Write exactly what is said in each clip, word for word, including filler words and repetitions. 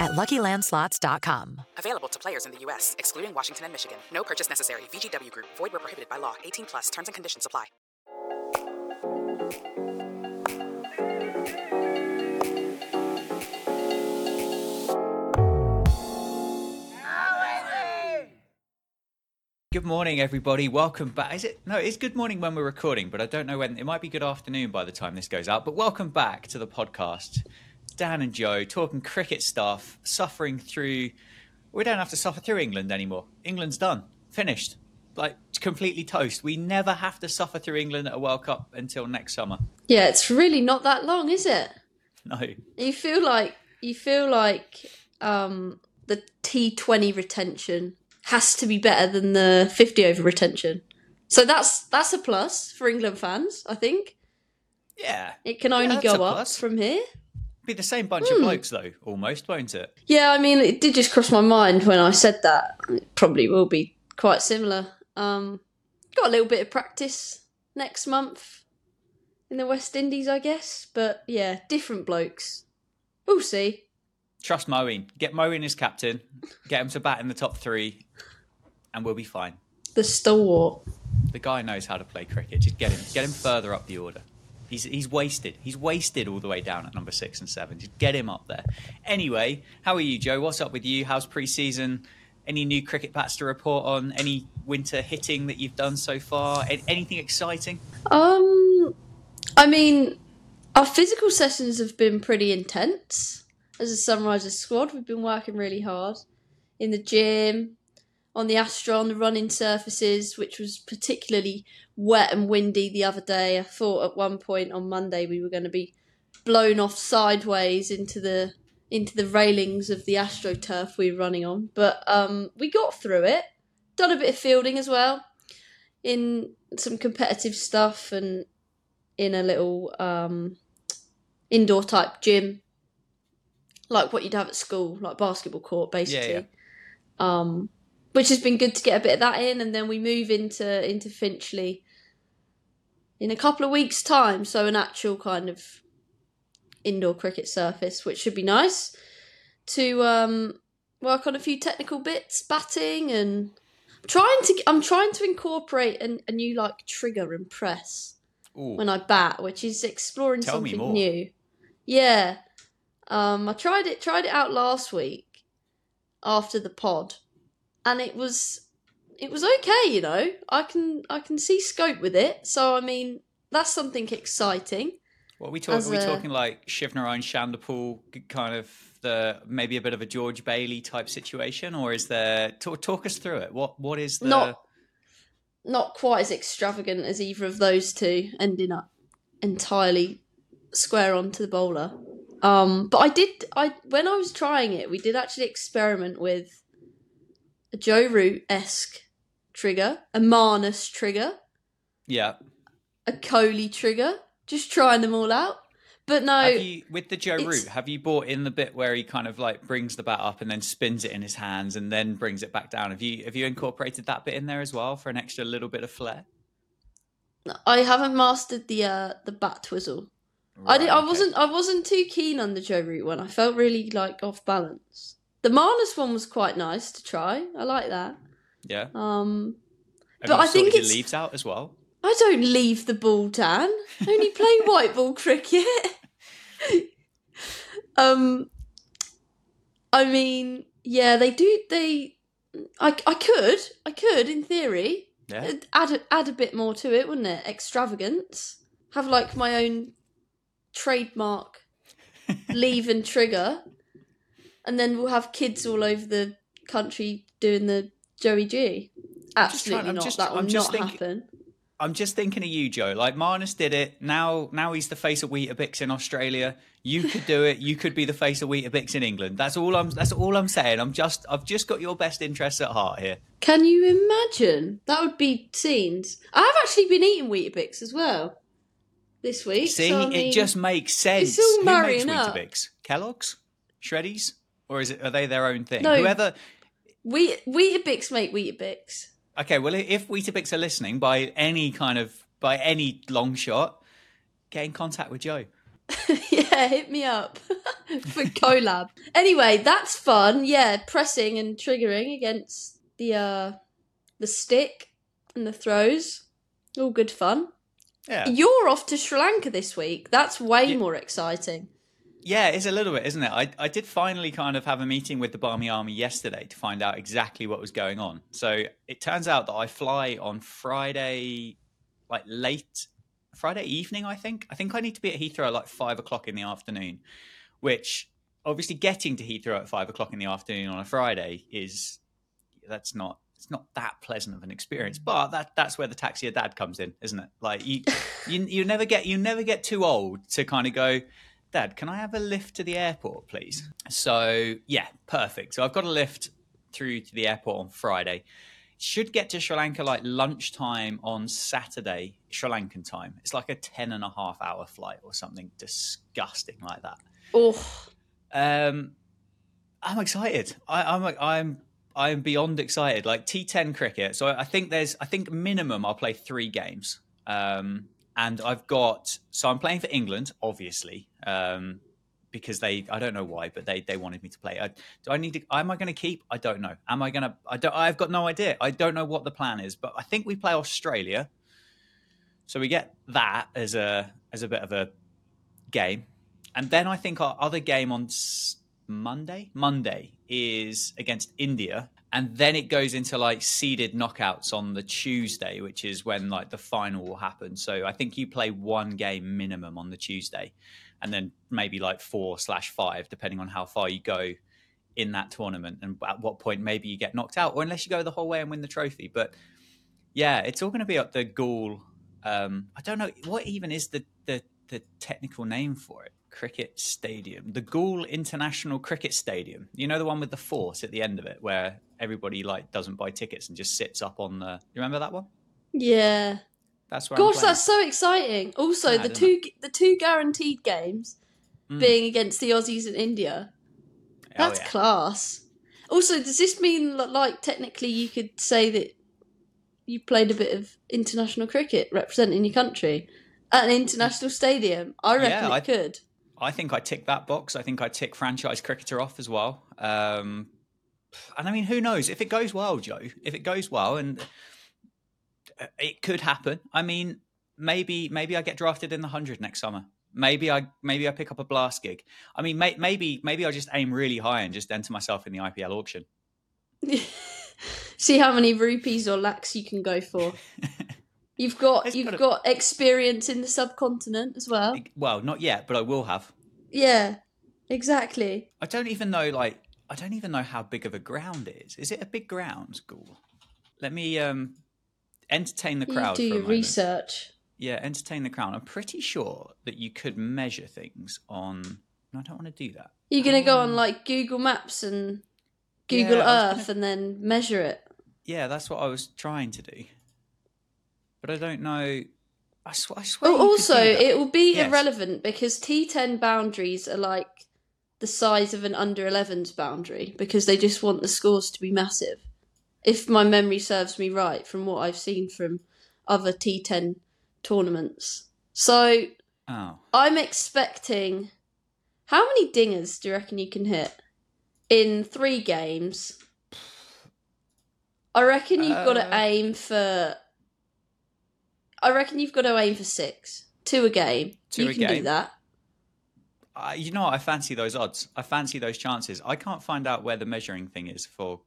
at Lucky Land Slots dot com. Available to players in the U S, excluding Washington and Michigan. No purchase necessary. V G W Group. Void where prohibited by law. eighteen plus. Terms and conditions apply. Good morning, everybody. Welcome back. Is it? No, it's good morning when we're recording, but I don't know when. It might be good afternoon by the time this goes out. But welcome back to the podcast. Dan and Joe talking cricket stuff, suffering through. We don't have to suffer through England anymore. England's done, finished, like completely toast. We never have to suffer through England at a World Cup until next summer. Yeah, it's really not that long, is it? No. You feel like you feel like um, the T twenty retention has to be better than the fifty over retention. So that's that's a plus for England fans, I think. Yeah. It can only yeah, go up from here. Be the same bunch mm. of blokes, though, almost, won't it? Yeah, I mean, it did just cross my mind when I said that. It probably will be quite similar. Um, got a little bit of practice next month in the West Indies, I guess. But, yeah, different blokes. We'll see. Trust Moeen. Get Moeen as captain. Get him to bat in the top three. And we'll be fine. The stalwart. The guy knows how to play cricket. Just get him. Get him further up the order. He's he's wasted. He's wasted all the way down at number six and seven. Just get him up there. Anyway, how are you, Joe? What's up with you? How's pre-season? Any new cricket bats to report on? Any winter hitting that you've done so far? Anything exciting? Um, I mean, our physical sessions have been pretty intense. As a Sunrisers squad, we've been working really hard in the gym, on the Astra, on the running surfaces, which was particularly wet and windy the other day. I thought at one point on Monday we were going to be blown off sideways into the into the railings of the AstroTurf we were running on. But um, we got through it. Done a bit of fielding as well in some competitive stuff and in a little um, indoor type gym, like what you'd have at school, like basketball court basically. Yeah, yeah. Um, Which has been good to get a bit of that in, and then we move into into Finchley in a couple of weeks' time. So an actual kind of indoor cricket surface, which should be nice to um, work on a few technical bits, batting, and I'm trying to I'm trying to incorporate an, a new like trigger and press Ooh. when I bat, which is exploring Tell something me more. new. Yeah, um, I tried it tried it out last week after the pod. And it was, it was okay, you know. I can, I can see scope with it. So I mean, that's something exciting. What are we talking? Are we a... talking like Shivnarine Shanderpool, kind of the maybe a bit of a George Bailey type situation, or is there? Talk, talk us through it. What, what is the? Not, not quite as extravagant as either of those two, ending up entirely square on to the bowler. Um, but I did, I when I was trying it, we did actually experiment with a Joe Root-esque trigger, a Marnus trigger, yeah, a Kohli trigger, just trying them all out. But no, have you, with the Joe Root, have you bought in the bit where he kind of like brings the bat up and then spins it in his hands and then brings it back down? Have you have you incorporated that bit in there as well for an extra little bit of flair? I haven't mastered the uh, the bat whistle. Right, I did, I okay. wasn't I wasn't too keen on the Joe Root one. I felt really like off balance. The Marnus one was quite nice to try. I like that. Yeah. Um, Have but you I think your it's leaves out as well. I don't leave the ball, Dan. I only play white ball cricket. um, I mean, yeah, they do. They, I, I could, I could in theory. Yeah. Add a, add a bit more to it, wouldn't it? Extravagance. Have like my own trademark leave and trigger, and then we'll have kids all over the country doing the Joey G. Absolutely trying, not. Just, that will not thinking, happen. I'm just thinking of you, Joe. Like Marnus did it. Now, now he's the face of Weetabix in Australia. You could do it. You could be the face of Weetabix in England. That's all I'm. That's all I'm saying. I'm just. I've just got your best interests at heart here. Can you imagine? That would be scenes. I've actually been eating Weetabix as well this week. See, so I mean, it just makes sense. It's all marrying up. Who makes Weetabix? Kellogg's, Shreddies, or is it? Are they their own thing? No, whoever. We Weetabix make Weetabix. Okay, well, if Weetabix are listening by any kind of by any long shot, get in contact with Joe. Yeah, hit me up for collab. Anyway, that's fun. Yeah, pressing and triggering against the uh, the stick and the throws. All good fun. Yeah. You're off to Sri Lanka this week. That's way yeah. more exciting. Yeah, it's a little bit, isn't it? I, I did finally kind of have a meeting with the Barmy Army yesterday to find out exactly what was going on. So it turns out that I fly on Friday, like late Friday evening, I think. I think I need to be at Heathrow at like five o'clock in the afternoon, which obviously getting to Heathrow at five o'clock in the afternoon on a Friday is, that's not, it's not that pleasant of an experience, but that that's where the taxi of dad comes in, isn't it? Like you, you, you never get, you never get too old to kind of go, Dad, can I have a lift to the airport, please? So, yeah, perfect. So I've got a lift through to the airport on Friday. Should get to Sri Lanka like lunchtime on Saturday, Sri Lankan time. It's like a ten and a half hour flight or something disgusting like that. Oh, um, I'm excited. I, I'm I'm I'm beyond excited. Like T ten cricket. So I think there's I think minimum I'll play three games. Um, and I've got so I'm playing for England, obviously. Um, because they, I don't know why, but they, they wanted me to play. I, do I need to, am I going to keep? I don't know. Am I going to, I don't, I've got no idea. I don't know what the plan is, but I think we play Australia. So we get that as a, as a bit of a game. And then I think our other game on Monday, Monday is against India. And then it goes into like seeded knockouts on the Tuesday, which is when like the final will happen. So I think you play one game minimum on the Tuesday. And then maybe like four slash five, depending on how far you go in that tournament and at what point maybe you get knocked out or unless you go the whole way and win the trophy. But yeah, it's all going to be up the ghoul. Um, I don't know. What even is the, the, the technical name for it? Cricket Stadium. The Ghoul International Cricket Stadium. You know the one with the force at the end of it where everybody like doesn't buy tickets and just sits up on the... You remember that one? Yeah. That's Gosh, that's so exciting. Also, yeah, the two know. the two guaranteed games mm. being against the Aussies and India. That's oh, yeah. class. Also, does this mean, like, technically you could say that you played a bit of international cricket representing your country at an international stadium? I reckon yeah, it I, could. I think I tick that box. I think I tick franchise cricketer off as well. Um, and, I mean, who knows? If it goes well, Joe, if it goes well and... It could happen. I mean, maybe maybe I get drafted in the hundred next summer. Maybe I maybe I pick up a blast gig. I mean, may, maybe maybe I just aim really high and just enter myself in the I P L auction. See how many rupees or lakhs you can go for. You've got it's you've gotta... got experience in the subcontinent as well. Well, not yet, but I will have. Yeah, exactly. I don't even know. Like, I don't even know how big of a ground it is. Is it a big ground, Ghoul? Let me. um Entertain the crowd. You do for a your research. Yeah, entertain the crowd. I'm pretty sure that you could measure things on. No, I don't want to do that. You're going to um... go on like Google Maps and Google yeah, Earth gonna... and then measure it. Yeah, that's what I was trying to do. But I don't know. I, sw- I swear. Oh, also, it will be yes. irrelevant because T ten boundaries are like the size of an under eleven's boundary because they just want the scores to be massive. If my memory serves me right from what I've seen from other T ten tournaments. So oh. I'm expecting... How many dingers do you reckon you can hit in three games? I reckon you've uh, got to aim for... I reckon you've got to aim for six. Two a game. Two you a can game. do that. Uh, you know what? I fancy those odds. I fancy those chances. I can't find out where the measuring thing is for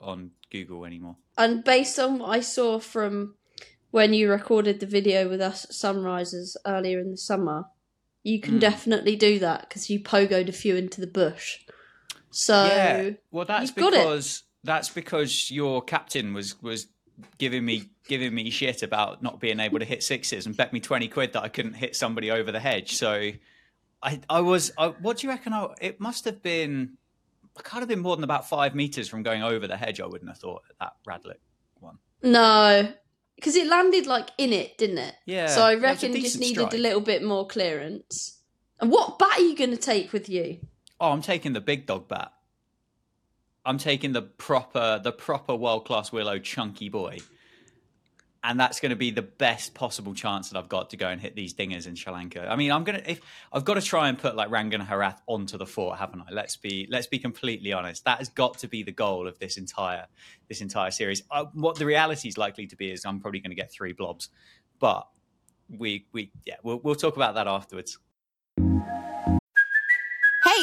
on Google anymore. And based on what I saw from when you recorded the video with us at Sunrises earlier in the summer, you can mm. definitely do that because you pogoed a few into the bush. So yeah. Well, that's because that's because your captain was was giving me giving me shit about not being able to hit sixes and bet me twenty quid that I couldn't hit somebody over the hedge. So I I was I, what do you reckon? I, it must have been I can't have been more than about five meters from going over the hedge. I wouldn't have thought at that Radlick one. No. Because it landed, like, in it, didn't it? Yeah. So I reckon you just needed strike. a little bit more clearance. And what bat are you going to take with you? Oh, I'm taking the big dog bat. I'm taking the proper, the proper world-class willow chunky boy. And that's going to be the best possible chance that I've got to go and hit these dingers in Sri Lanka. I mean, I'm going to, if I've got to try and put like Rangan Harath onto the fort, haven't I? Let's be, let's be completely honest. That has got to be the goal of this entire, this entire series. Uh, what the reality is likely to be is I'm probably going to get three blobs, but we, we, yeah, we'll, we'll talk about that afterwards. Hey,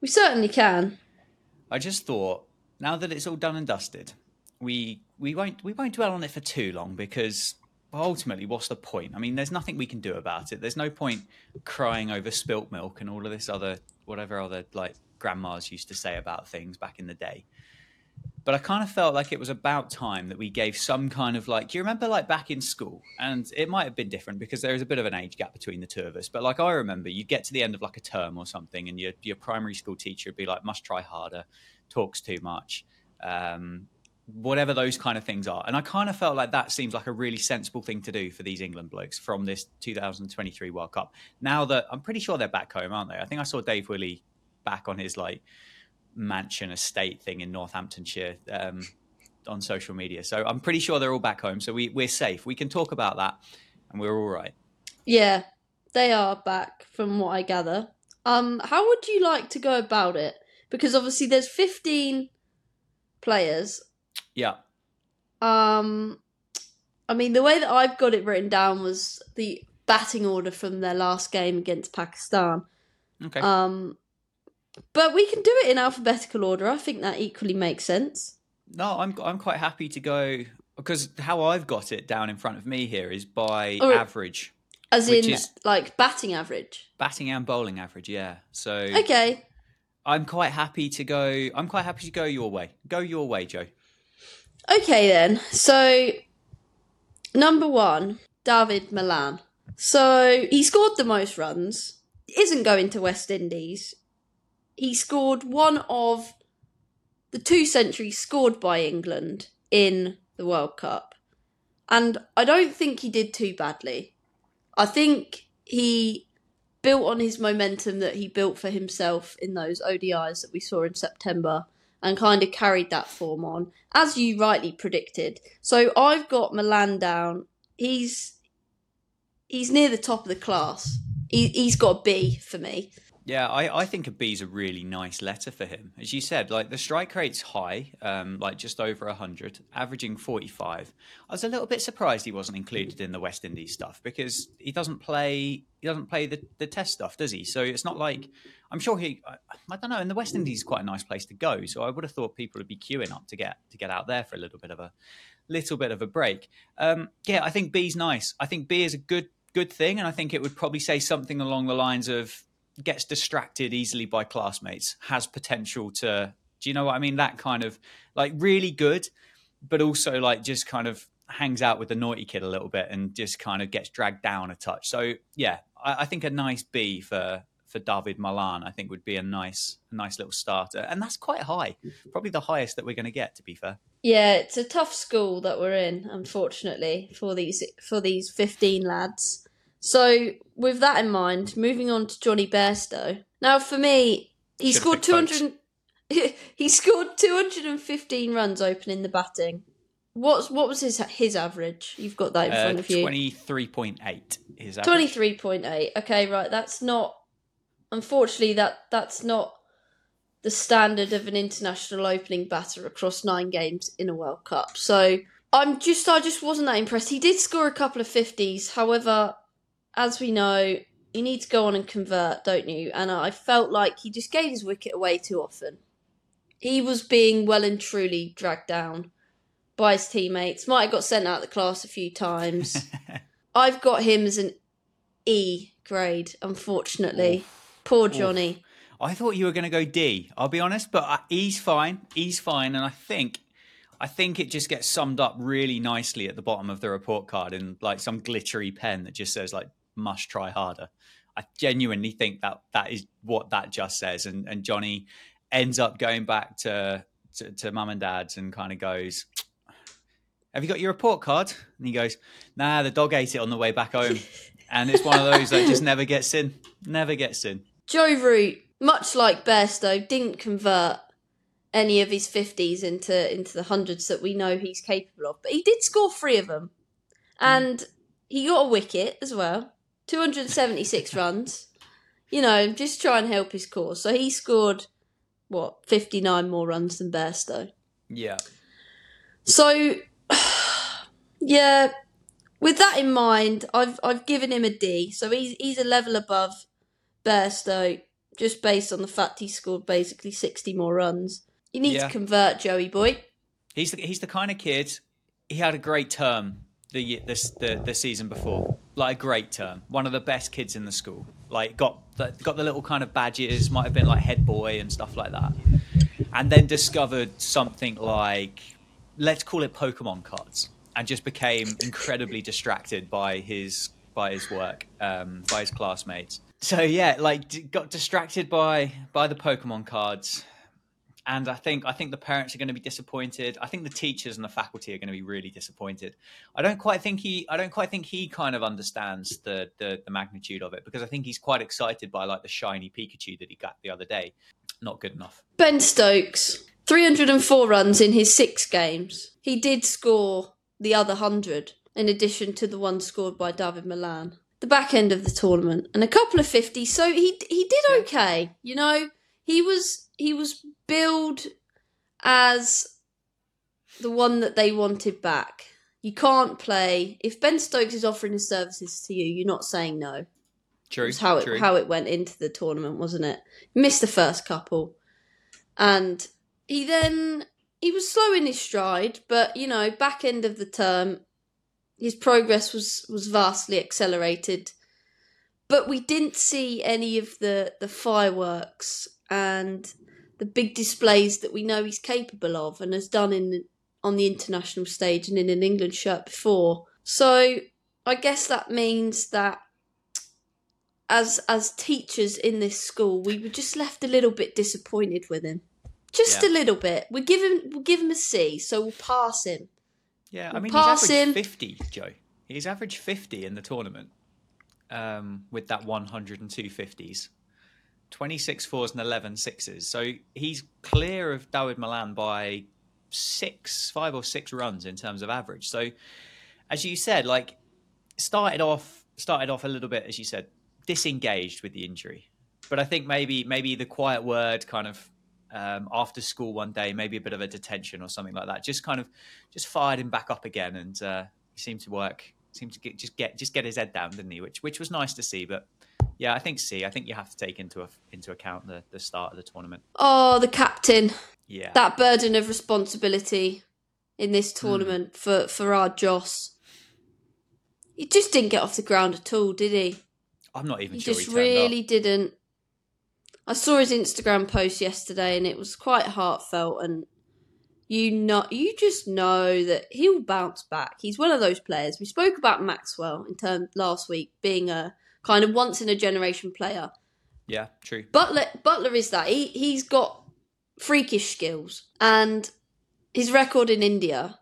We certainly can. I just thought, now that it's all done and dusted, we we won't we won't dwell on it for too long because ultimately, what's the point? I mean, there's nothing we can do about it. There's no point crying over spilt milk and all of this other whatever other like grandmas used to say about things back in the day. But I kind of felt like it was about time that we gave some kind of like, do you remember like back in school? And it might have been different because there is a bit of an age gap between the two of us. But like I remember you'd get to the end of like a term or something and your your primary school teacher would be like, must try harder, talks too much, um, whatever those kind of things are. And I kind of felt like that seems like a really sensible thing to do for these England blokes from this two thousand twenty-three World Cup. Now that I'm pretty sure they're back home, aren't they? I think I saw Dave Willey back on his like, mansion estate thing in Northamptonshire um, on social media. So I'm pretty sure they're all back home. So we, we're safe. We can talk about that and we're all right. Yeah, they are back from what I gather. Um, how would you like to go about it? Because obviously there's fifteen players. Yeah. Um, I mean, the way that I've got it written down was the batting order from their last game against Pakistan. Okay. Um, But we can do it in alphabetical order. I think that equally makes sense. No, I'm I'm quite happy to go because how I've got it down in front of me here is by or, average, as in is, like batting average, batting and bowling average. Yeah. So okay, I'm quite happy to go. I'm quite happy to go your way. Go your way, Joe. Okay then. So number one, David Milan. So he scored the most runs. Isn't going to West Indies. He scored one of the two centuries scored by England in the World Cup. And I don't think he did too badly. I think he built on his momentum that he built for himself in those O D Is that we saw in September and kind of carried that form on, as you rightly predicted. So I've got Milan down. He's he's near the top of the class. He, he's got a B for me. Yeah, I, I think a B is a really nice letter for him. As you said, like the strike rate's high, um, like just over one hundred, averaging forty-five. I was a little bit surprised he wasn't included in the West Indies stuff because he doesn't play he doesn't play the, the test stuff, does he? So it's not like, I'm sure he, I, I don't know, and the West Indies is quite a nice place to go. So I would have thought people would be queuing up to get to get out there for a little bit of a little bit of a break. Um, yeah, I think B's nice. I think B is a good good thing, and I think it would probably say something along the lines of, gets distracted easily by classmates, has potential to, do you know what I mean? That kind of like really good, but also like just kind of hangs out with the naughty kid a little bit and just kind of gets dragged down a touch. So yeah, I, I think a nice B for, for David Malan, I think would be a nice, a nice little starter. And that's quite high, probably the highest that we're going to get, to be fair. Yeah. It's a tough school that we're in, unfortunately, for these, for these fifteen lads. So, with that in mind, moving on to Johnny Bairstow. Now, for me, he Should scored two hundred. He scored two hundred fifteen runs opening the batting. What's what was his his average? You've got that in uh, front of you. twenty-three point eight. His average. twenty-three point eight. Okay, right. That's not. Unfortunately, that that's not the standard of an international opening batter across nine games in a World Cup. So, I'm just I just wasn't that impressed. He did score a couple of fifties, however. As we know, you need to go on and convert, don't you? And I felt like he just gave his wicket away too often. He was being well and truly dragged down by his teammates. Might have got sent out of the class a few times. I've got him as an E grade, unfortunately. Oof. Poor Johnny. Oof. I thought you were going to go D, I'll be honest, but E's fine. E's fine, and I think... I think it just gets summed up really nicely at the bottom of the report card in like some glittery pen that just says like, must try harder. I genuinely think that that is what that just says. And and Johnny ends up going back to, to, to mum and dad's and kind of goes, have you got your report card? And he goes, nah, the dog ate it on the way back home. And it's one of those that just never gets in, never gets in. Joe Root, much like Bairstow, didn't convert any of his fifties into into the hundreds that we know he's capable of. But he did score three of them. And mm. he got a wicket as well. two hundred seventy-six runs. You know, just try and help his cause. So he scored, what, fifty-nine more runs than Bairstow. Yeah. So, yeah, with that in mind, I've I've given him a D. So he's, he's a level above Bairstow, just based on the fact he scored basically sixty more runs. You need yeah. to convert, Joey boy. He's the, he's the kind of kid. He had a great term the this the, the season before, like a great term. One of the best kids in the school. Like got the, got the little kind of badges. Might have been like head boy and stuff like that. And then discovered something like, let's call it Pokemon cards, and just became incredibly distracted by his by his work, um, by his classmates. So yeah, like got distracted by by the Pokemon cards. And I think I think the parents are going to be disappointed. I think the teachers and the faculty are going to be really disappointed. I don't quite think he I don't quite think he kind of understands the the, the magnitude of it, because I think he's quite excited by like the shiny Pikachu that he got the other day. Not good enough. Ben Stokes, three hundred four runs in his six games. He did score the other hundred in addition to the one scored by David Malan. The back end of the tournament and a couple of fifties. So he he did okay. You know, he was. He was billed as the one that they wanted back. You can't play. If Ben Stokes is offering his services to you, you're not saying no. True. That's how, how it went into the tournament, wasn't it? Missed the first couple. And he then, he was slow in his stride, but, you know, back end of the term, his progress was, was vastly accelerated. But we didn't see any of the, the fireworks and the big displays that we know he's capable of and has done in on the international stage and in an England shirt before. So I guess that means that as as teachers in this school, we were just left a little bit disappointed with him. Just yeah. a little bit. We give him we'll give him a C, so we'll pass him. Yeah, we'll I mean pass he's averaged him. fifty, Joe. He's averaged fifty in the tournament um, with that one hundred two fifties. twenty-six fours and eleven sixes. So he's clear of David Malan by six, five or six runs in terms of average. So as you said, like started off, started off a little bit, as you said, disengaged with the injury. But I think maybe maybe the quiet word kind of um, after school one day, maybe a bit of a detention or something like that, just kind of just fired him back up again, and uh, he seemed to work, seemed to get, just get just get his head down, didn't he? Which which was nice to see, but. Yeah, I think C. I think you have to take into a, into account the, the start of the tournament. Oh, the captain. Yeah. That burden of responsibility in this tournament mm. for, for our Joss. He just didn't get off the ground at all, did he? I'm not even he sure he turned really up. He just really didn't. I saw his Instagram post yesterday and it was quite heartfelt, and you know, you just know that he'll bounce back. He's one of those players. We spoke about Maxwell in term, last week being a kind of once in a generation player. Yeah, true. Butler Butler is that. He, he's got freakish skills. And his record in India,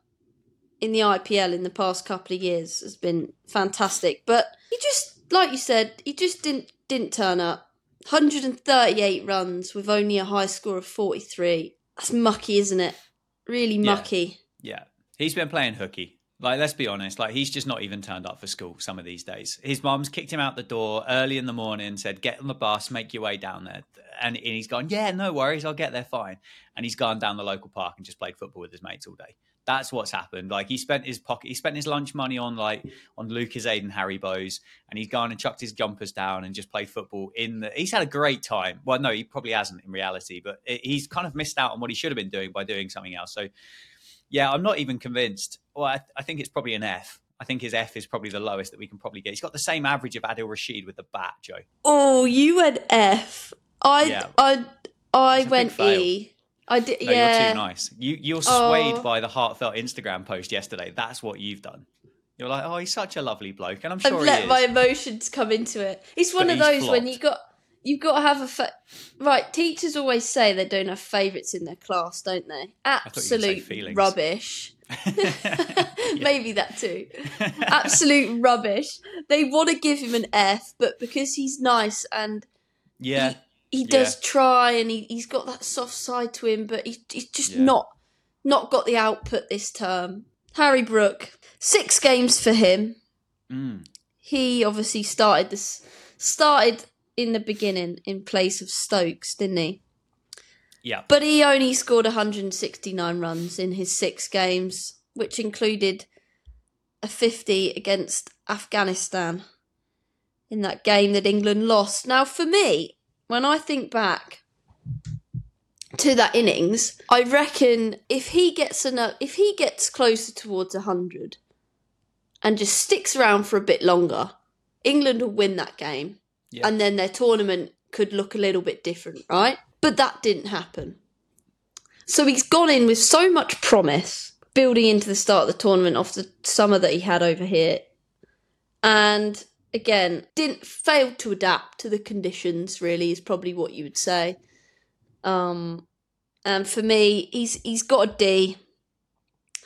in the I P L in the past couple of years, has been fantastic. But he just, like you said, he just didn't didn't turn up. one hundred thirty-eight runs with only a high score of forty-three. That's mucky, isn't it? Really mucky. Yeah, yeah. He's been playing hooky. Like, let's be honest, like, he's just not even turned up for school some of these days. His mum's kicked him out the door early in the morning, said, get on the bus, make your way down there. And, and he's gone, yeah, no worries, I'll get there fine. And he's gone down the local park and just played football with his mates all day. That's what's happened. Like, he spent his pocket, he spent his lunch money on, like, on Lucas Aid and Harry Bows, and he's gone and chucked his jumpers down and just played football in the, he's had a great time. Well, no, he probably hasn't in reality, but it, he's kind of missed out on what he should have been doing by doing something else. So, yeah, I'm not even convinced. Well, I, th- I think it's probably an F. I think his F is probably the lowest that we can probably get. He's got the same average of Adil Rashid with the bat, Joe. Oh, you went F. I yeah. I I went E. I did. No, yeah, you're too nice. You you're swayed oh. by the heartfelt Instagram post yesterday. That's what you've done. You're like, oh, he's such a lovely bloke, and I'm sure I've he let is. my emotions come into it. It's one but of those flopped. when you got you've got to have a fa- right. Teachers always say they don't have favourites in their class, don't they? Absolute rubbish. Maybe that too. Absolute rubbish. They want to give him an F, but because he's nice and yeah, he, he does yeah. try, and he, he's got that soft side to him, but he, he's just yeah. not not got the output this term. Harry Brook, six games for him. Mm. He obviously started this started in the beginning in place of Stokes, didn't he? Yeah. But he only scored one hundred sixty-nine runs in his six games, which included a fifty against Afghanistan in that game that England lost. Now, for me, when I think back to that innings, I reckon if he gets enough, if he gets closer towards one hundred and just sticks around for a bit longer, England will win that game. Yeah. And then their tournament could look a little bit different, right? But that didn't happen. So he's gone in with so much promise, building into the start of the tournament off the summer that he had over here. And again, didn't fail to adapt to the conditions, really, is probably what you would say. Um, and for me, he's he's got a D,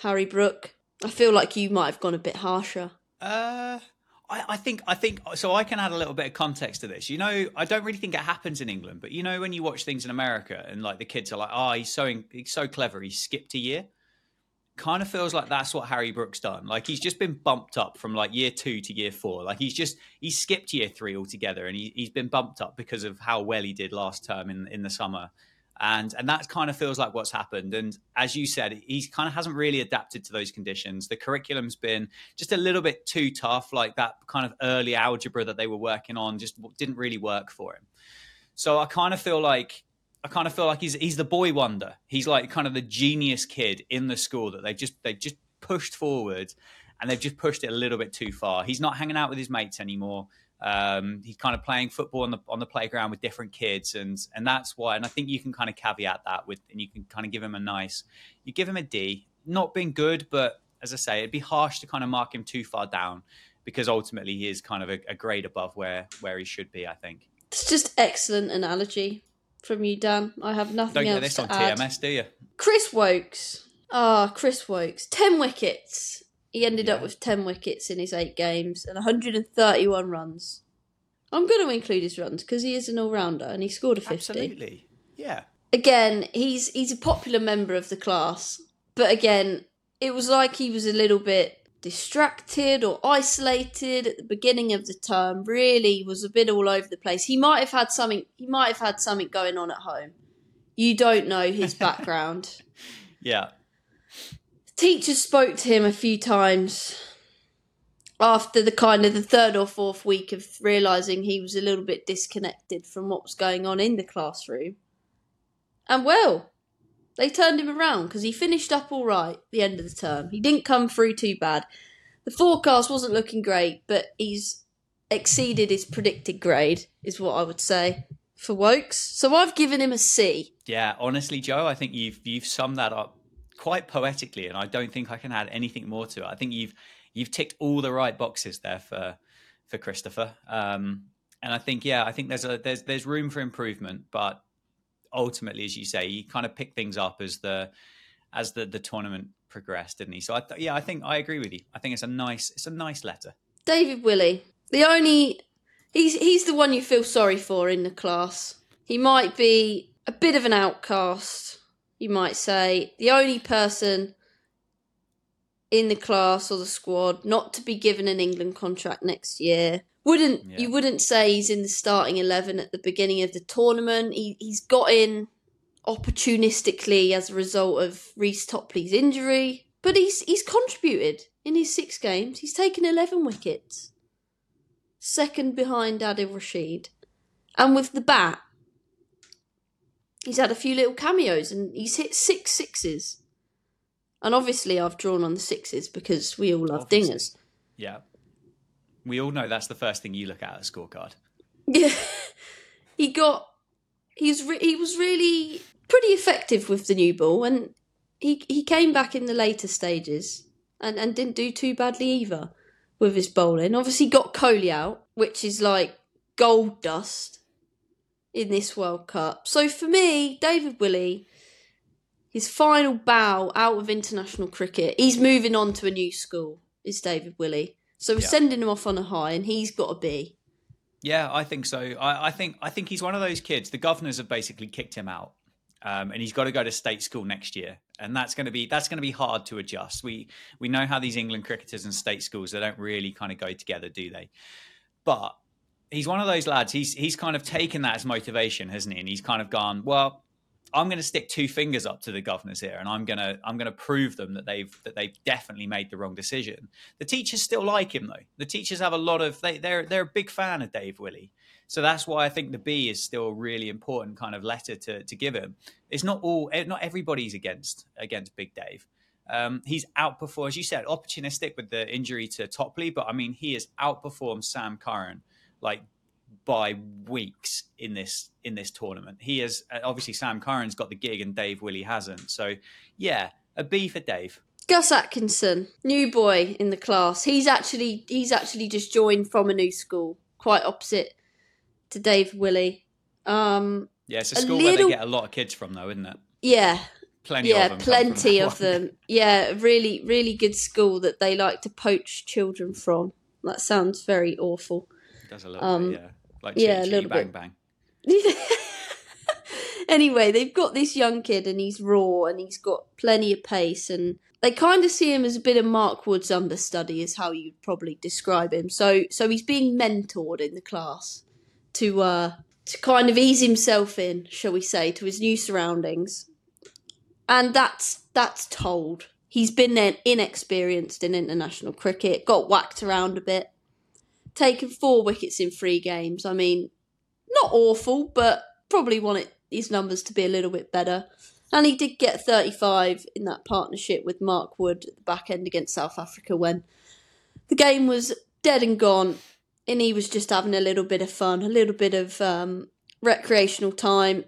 Harry Brook. I feel like you might have gone a bit harsher. Uh... I, I think, I think, so I can add a little bit of context to this. You know, I don't really think it happens in England, but you know, when you watch things in America and like the kids are like, oh, he's so, he's so clever. He skipped a year. Kind of feels like that's what Harry Brook's done. Like he's just been bumped up from like year two to year four. Like he's just, he's skipped year three altogether, and he, he's been bumped up because of how well he did last term in, in the summer. And and that kind of feels like what's happened. And as you said, he kind of hasn't really adapted to those conditions. The curriculum's been just a little bit too tough, like that kind of early algebra that they were working on just didn't really work for him. So I kind of feel like I kind of feel like he's he's the boy wonder. He's like kind of the genius kid in the school that they just they just pushed forward, and they've just pushed it a little bit too far. He's not hanging out with his mates anymore. Um, he's kind of playing football on the on the playground with different kids, and and that's why. And I think you can kind of caveat that with, and you can kind of give him a nice, you give him a D, not being good, but as I say, it'd be harsh to kind of mark him too far down, because ultimately he is kind of a, a grade above where where he should be, I think. It's just excellent analogy from you, Dan. I have nothing Don't else to add. Don't get this on T M S, do you? Chris Woakes. Ah, oh, Chris Woakes. ten wickets. He ended yeah. up with ten wickets in his eight games and one hundred thirty-one runs. I'm going to include his runs because he is an all-rounder and he scored a fifty. Absolutely, yeah. Again, he's he's a popular member of the class. But again, it was like he was a little bit distracted or isolated at the beginning of the term, really was a bit all over the place. He might have had something, he might have had something going on at home. You don't know his background. Yeah. Teachers spoke to him a few times after the kind of the third or fourth week of realising he was a little bit disconnected from what was going on in the classroom. And well, they turned him around because he finished up all right at the end of the term. He didn't come through too bad. The forecast wasn't looking great, but he's exceeded his predicted grade, is what I would say, for Woakes. So I've given him a C. Yeah, honestly, Joe, I think you've you've summed that up quite poetically, and I don't think I can add anything more to it. I think you've you've ticked all the right boxes there for for Christopher. Um, and I think, yeah, I think there's a there's there's room for improvement, but ultimately, as you say, he kind of picked things up as the as the, the tournament progressed, didn't he? So I th- yeah, I think I agree with you. I think it's a nice it's a nice letter. David Willey, the only he's he's the one you feel sorry for in the class. He might be a bit of an outcast, you might say. The only person in the class or the squad not to be given an England contract next year. Wouldn't yeah. You wouldn't say he's in the starting eleven at the beginning of the tournament. He, he's got in opportunistically as a result of Reese Topley's injury. But he's he's contributed in his six games. He's taken eleven wickets. Second behind Adil Rashid. And with the bat, he's had a few little cameos and he's hit six sixes. And obviously I've drawn on the sixes because we all love obviously. dingers. Yeah. We all know that's the first thing you look at, a scorecard. Yeah, he got, he's re, he was really pretty effective with the new ball, and he he came back in the later stages and, and didn't do too badly either with his bowling. Obviously got Kohli out, which is like gold dust in this World Cup. So for me, David Willey, his final bow out of international cricket, he's moving on to a new school, is David Willey. So we're yeah. sending him off on a high, and he's got to be. Yeah, I think so. I, I think I think he's one of those kids. The governors have basically kicked him out, um, and he's got to go to state school next year, and that's going to be that's going to be hard to adjust. We we know how these England cricketers and state schools, they don't really kind of go together, do they? But he's one of those lads. He's he's kind of taken that as motivation, hasn't he? And he's kind of gone, well, I'm going to stick two fingers up to the governors here, and I'm going to I'm going to prove them that they've that they've definitely made the wrong decision. The teachers still like him though. The teachers have a lot of they they're they're a big fan of Dave Willey, so that's why I think the B is still a really important kind of letter to to give him. It's not all not everybody's against against Big Dave. Um, he's outperformed, as you said, opportunistic with the injury to Topley, but I mean he has outperformed Sam Curran like. by weeks in this in this tournament. He has obviously Sam Curran's got the gig and Dave Willey hasn't. So yeah, a B for Dave. Gus Atkinson, new boy in the class. He's actually he's actually just joined from a new school, quite opposite to Dave Willey. Um, yeah, it's a, a school little... where they get a lot of kids from though, isn't it? Yeah. Plenty yeah, of them. Yeah, plenty of them. Yeah, really, really good school that they like to poach children from. That sounds very awful. It does a little um, bit, yeah. Like yeah, chitty, a little bang, bit. Bang. Anyway, they've got this young kid and he's raw and he's got plenty of pace and they kind of see him as a bit of Mark Wood's understudy is how you'd probably describe him. So so he's being mentored in the class to uh, to kind of ease himself in, shall we say, to his new surroundings. And that's that's told. He's been there inexperienced in international cricket, got whacked around a bit. Taken four wickets in three games. I mean, not awful, but probably wanted his numbers to be a little bit better. And he did get thirty-five in that partnership with Mark Wood at the back end against South Africa when the game was dead and gone and he was just having a little bit of fun, a little bit of um, recreational time.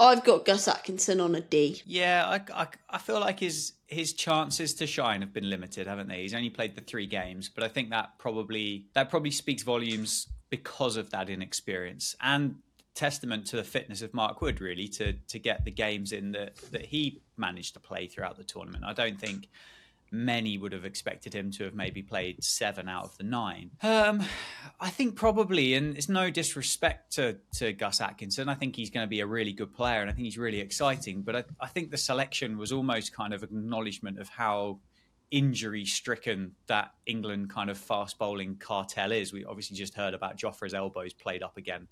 I've got Gus Atkinson on a D. Yeah, I, I, I feel like his his chances to shine have been limited, haven't they? He's only played the three games, but I think that probably that probably speaks volumes because of that inexperience and testament to the fitness of Mark Wood, really, to to get the games in that that he managed to play throughout the tournament. I don't think many would have expected him to have maybe played seven out of the nine. Um, I think probably, and it's no disrespect to, to Gus Atkinson, I think he's going to be a really good player and I think he's really exciting, but I, I think the selection was almost kind of acknowledgement of how injury-stricken that England kind of fast bowling cartel is. We obviously just heard about Jofra's elbows played up again,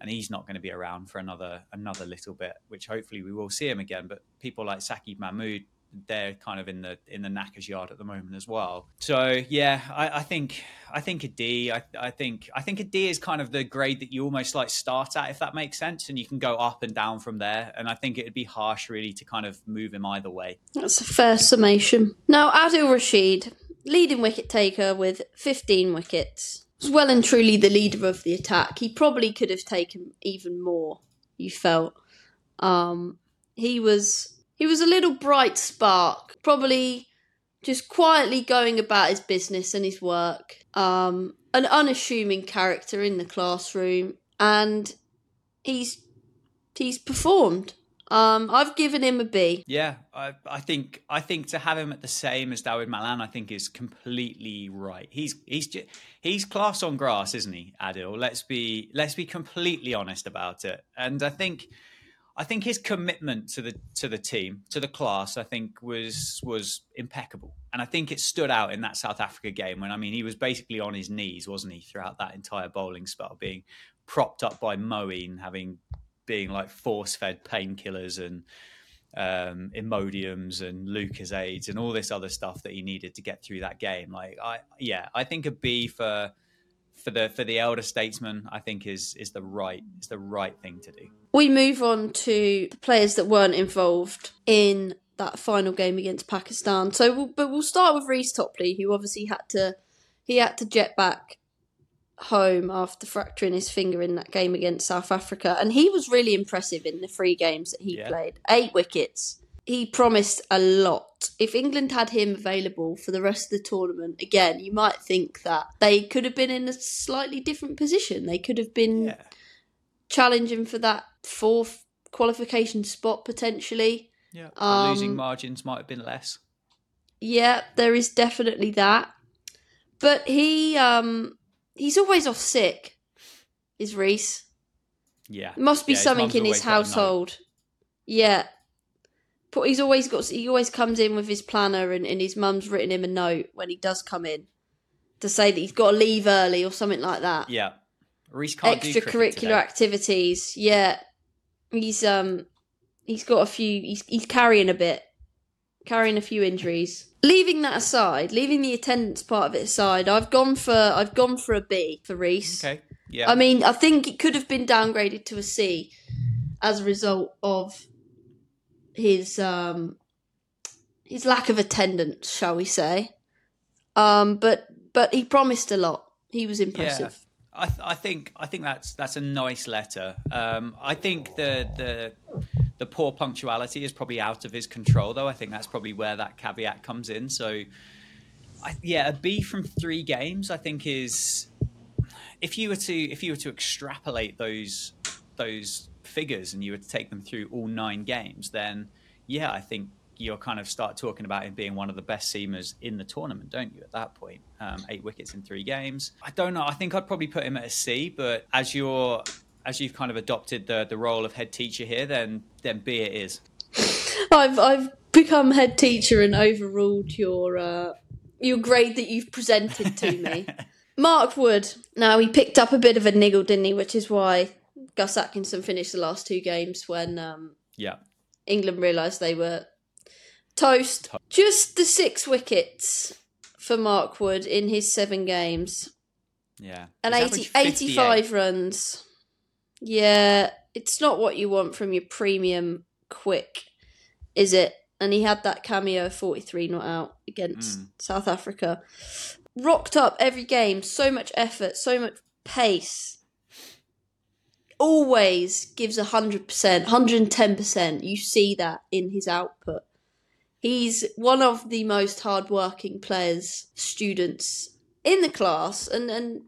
and he's not going to be around for another another little bit, which hopefully we will see him again. But people like Saqib Mahmood, they're kind of in the in the knacker's yard at the moment as well. So yeah, I, I think I think a D. I, I think I think a D is kind of the grade that you almost like start at, if that makes sense, and you can go up and down from there. And I think it'd be harsh really to kind of move him either way. That's a fair summation. Now Adil Rashid, leading wicket taker with fifteen wickets, was well and truly the leader of the attack. He probably could have taken even more, you felt. Um, he was. He was a little bright spark, probably just quietly going about his business and his work. Um, an unassuming character in the classroom, and he's he's performed. Um, I've given him a B. Yeah, I, I think I think to have him at the same as Dawood Malan, I think is completely right. He's he's he's class on grass, isn't he, Adil? Let's be let's be completely honest about it, and I think. I think his commitment to the to the team, to the class, I think was was impeccable. And I think it stood out in that South Africa game when, I mean, he was basically on his knees, wasn't he, throughout that entire bowling spell, being propped up by Moeen, having being like force-fed painkillers and um, Imodiums and Lucozades and all this other stuff that he needed to get through that game. Like, I yeah, I think a B for for the for the elder statesman, I think is is the right is the right thing to do. We move on to the players that weren't involved in that final game against Pakistan. So, we'll, but we'll start with Reese Topley, who obviously had to he had to jet back home after fracturing his finger in that game against South Africa, and he was really impressive in the three games that he yeah. played. Eight wickets. He promised a lot. If England had him available for the rest of the tournament, again, you might think that they could have been in a slightly different position. They could have been yeah. challenging for that fourth qualification spot, potentially. Yeah, um, losing margins might have been less. Yeah, there is definitely that. But he um, he's always off sick, is Reese. Yeah. It must be yeah, something in his household. Yeah. He's always got. He always comes in with his planner, and, and his mum's written him a note when he does come in to say that he's got to leave early or something like that. Yeah, Reese can't do extracurricular activities. Yeah, he's um, he's got a few. He's he's carrying a bit, carrying a few injuries. Leaving that aside, leaving the attendance part of it aside, I've gone for I've gone for a B for Reese. Okay. Yeah. I mean, I think it could have been downgraded to a C as a result of his um his lack of attendance, shall we say, um but but he promised a lot. He was impressive. Yeah, I th- I think I think that's that's a nice letter. um I think the the the poor punctuality is probably out of his control, though. I think that's probably where that caveat comes in. So I, yeah a B from three games, I think, is if you were to if you were to extrapolate those those figures and you were to take them through all nine games, then yeah, I think you'll kind of start talking about him being one of the best seamers in the tournament, don't you, at that point? Um, eight wickets in three games. I don't know. I think I'd probably put him at a C, but as you're, as you've kind of adopted the, the role of head teacher here, then, then B it is. I've, I've become head teacher and overruled your, uh, your grade that you've presented to me. Mark Wood. Now, he picked up a bit of a niggle, didn't he? Which is why Gus Atkinson finished the last two games when um, yeah. England realised they were toast. To- Just the six wickets for Mark Wood in his seven games. Yeah. And eighty, eighty-five runs. Yeah, it's not what you want from your premium quick, is it? And he had that cameo forty-three not out against mm. South Africa. Rocked up every game. So much effort, so much pace. Always gives one hundred percent, one hundred ten percent. You see that in his output. He's one of the most hardworking players, students in the class, and, and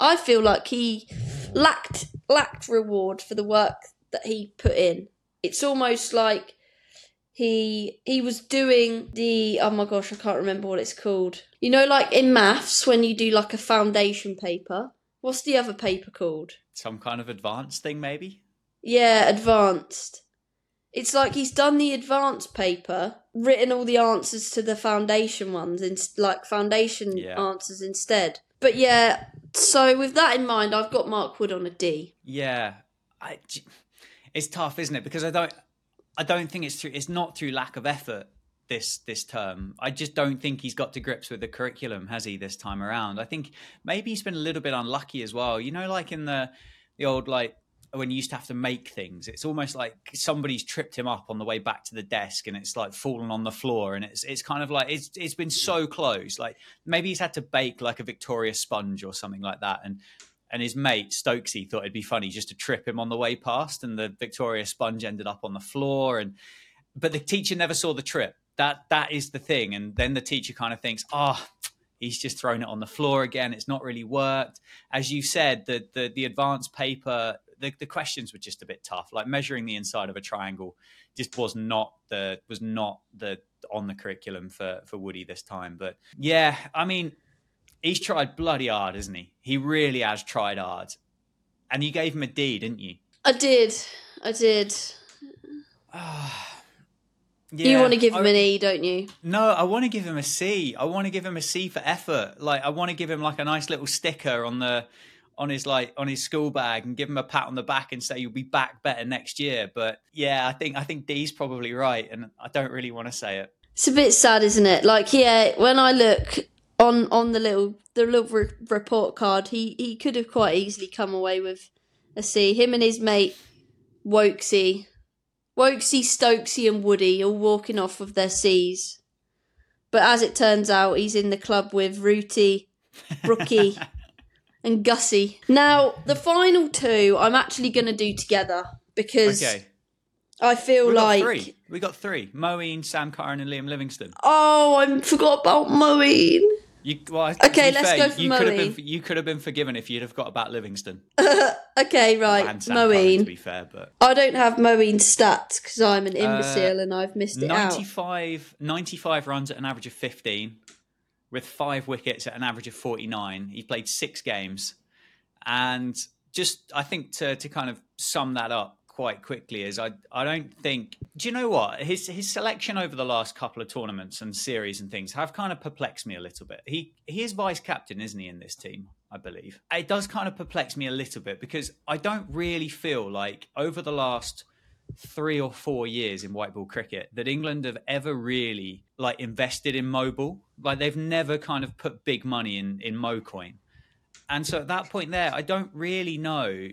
I feel like he lacked lacked reward for the work that he put in. It's almost like he he was doing the, oh my gosh, I can't remember what it's called. You know, like in maths, when you do like a foundation paper, what's the other paper called? Some kind of advanced thing, maybe? Yeah, advanced. It's like he's done the advanced paper, written all the answers to the foundation ones, in, like foundation yeah. answers instead. But yeah, so with that in mind, I've got Mark Wood on a D. Yeah, I, it's tough, isn't it? Because I don't, I don't think it's through. It's not through lack of effort this this term. I just don't think he's got to grips with the curriculum, has he, this time around? I think maybe he's been a little bit unlucky as well. You know, like in the the old like. when you used to have to make things, it's almost like somebody's tripped him up on the way back to the desk and it's like fallen on the floor, and it's it's kind of like it's it's been so close. Like maybe he's had to bake like a Victoria sponge or something like that, and and his mate Stokesy thought it'd be funny just to trip him on the way past, and the Victoria sponge ended up on the floor, and but the teacher never saw the trip. That that is the thing. And then the teacher kind of thinks, ah, oh, he's just thrown it on the floor again. It's not really worked. As you said, the the the advanced paper, The, the questions were just a bit tough. Like measuring the inside of a triangle just was not the was not the on the curriculum for for Woody this time. But yeah, I mean, he's tried bloody hard, hasn't he? He really has tried hard. And you gave him a D, didn't you? I did. I did. Oh, yeah. You want to give him I, an E, don't you? No, I want to give him a C. I want to give him a C for effort. Like I want to give him like a nice little sticker on the. on his like on his school bag and give him a pat on the back and say you'll be back better next year. But yeah, I think I think D's probably right, and I don't really want to say it. It's a bit sad, isn't it? Like yeah, when I look on on the little the little re- report card, he, he could have quite easily come away with a C. Him and his mate Woakesy, Woakesy, Stokesy, and Woody all walking off of their C's. But as it turns out, he's in the club with Rooty, Rookie. And Gussie. Now, the final two I'm actually going to do together because okay. I feel we got like... Three. We got three. Moeen, Sam Curran and Liam Livingston. Oh, I forgot about Moeen. You, well, okay, let's fair, go for you Moeen. Could have been, you could have been forgiven if you'd have got about Livingston. Okay, right. And Sam Moeen. Curran, to be fair, but... I don't have Moeen's stats because I'm an imbecile uh, and I've missed it ninety-five, out. ninety-five runs at an average of fifteen. With five wickets at an average of forty-nine. He played six games. And just, I think to to kind of sum that up quite quickly is I I don't think, do you know what? His his selection over the last couple of tournaments and series and things have kind of perplexed me a little bit. He, he is vice captain, isn't he, in this team, I believe. It does kind of perplex me a little bit because I don't really feel like over the last three or four years in white ball cricket that England have ever really like invested in Mo Ball. Like they've never kind of put big money in, in Mo Coin. And so at that point there, I don't really know.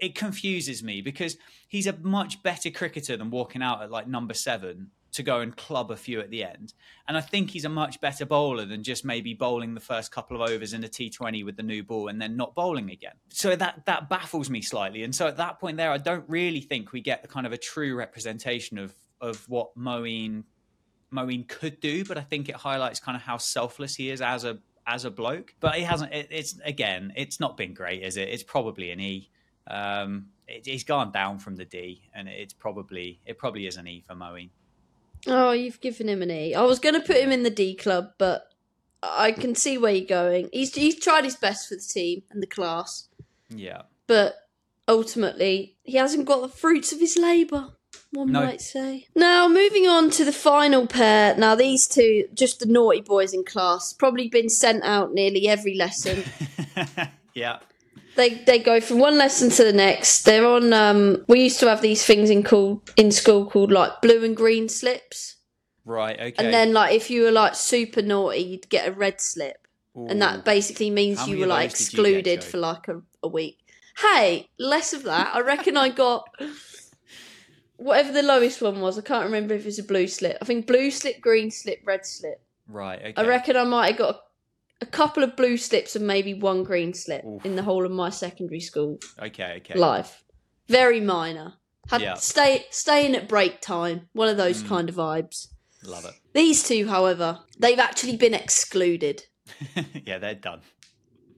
It confuses me because he's a much better cricketer than walking out at like number seven to go and club a few at the end. And I think he's a much better bowler than just maybe bowling the first couple of overs in a T twenty with the new ball and then not bowling again. So that that baffles me slightly. And so at that point there, I don't really think we get the kind of a true representation of of what Moeen Moeen could do, but I think it highlights kind of how selfless he is as a as a bloke. But he hasn't, it, it's, again, it's not been great, is it? It's probably an E. Um, it, it's gone down from the D and it's probably, it probably is an E for Moeen. Oh, you've given him an E. I was going to put him in the D club, but I can see where you're going. He's he's tried his best for the team and the class. Yeah. But ultimately, he hasn't got the fruits of his labour, one no. might say. Now, moving on to the final pair. Now, these two, just the naughty boys in class, probably been sent out nearly every lesson. Yeah. They they go from one lesson to the next. They're on. Um, we used to have these things in called in school called like blue and green slips. Right. Okay. And then like if you were like super naughty, you'd get a red slip, Ooh. and that basically means How you were like excluded get, for like a, a week. Hey, less of that. I reckon I got whatever the lowest one was. I can't remember if it was a blue slip. I think blue slip, green slip, red slip. Right. Okay. I reckon I might have got. A, A couple of blue slips and maybe one green slip Oof. in the whole of my secondary school okay, okay. life. Very minor. Had yeah. stay staying at break time. One of those mm. kind of vibes. Love it. These two, however, they've actually been excluded. Yeah, they're done.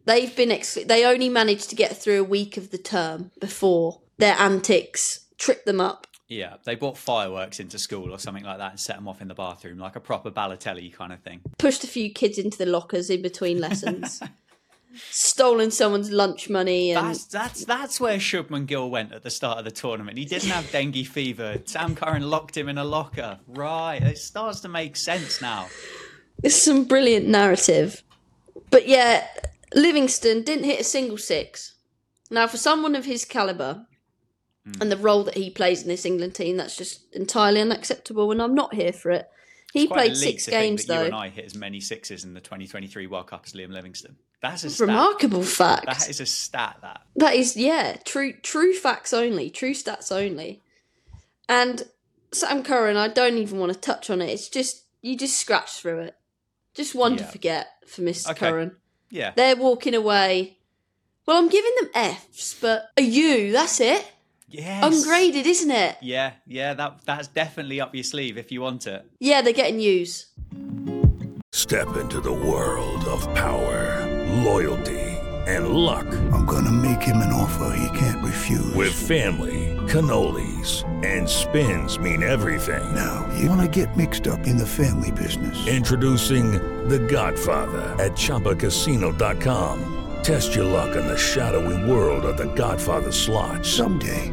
They've been excluded. They only managed to get through a week of the term before their antics tripped them up. Yeah, they brought fireworks into school or something like that and set them off in the bathroom, like a proper Balotelli kind of thing. Pushed a few kids into the lockers in between lessons. stolen someone's lunch money. And that's that's that's where Shubman Gill went at the start of the tournament. He didn't have dengue fever. Sam Curran locked him in a locker. Right, it starts to make sense now. It's some brilliant narrative. But yeah, Livingston didn't hit a single six. Now, for someone of his calibre mm. and the role that he plays in this England team, that's just entirely unacceptable, and I'm not here for it. He played six games, though. You and I hit as many sixes in the twenty twenty-three World Cup as Liam Livingston. That's a stat. Remarkable fact. That is a stat, that. That is, yeah, true true facts only, true stats only. And Sam Curran, I don't even want to touch on it. It's just, you just scratch through it. Just one yeah. to forget for Mister Okay. Curran. Yeah. They're walking away. Well, I'm giving them Fs, but a U, that's it. Yes. Ungraded, isn't it? Yeah, yeah, that that's definitely up your sleeve if you want it. Yeah, they're getting used. Step into the world of power, loyalty, and luck. I'm going to make him an offer he can't refuse. With family, cannolis, and spins mean everything. Now, you want to get mixed up in the family business. Introducing The Godfather at Chumba Casino dot com. Test your luck in the shadowy world of The Godfather slot. Someday,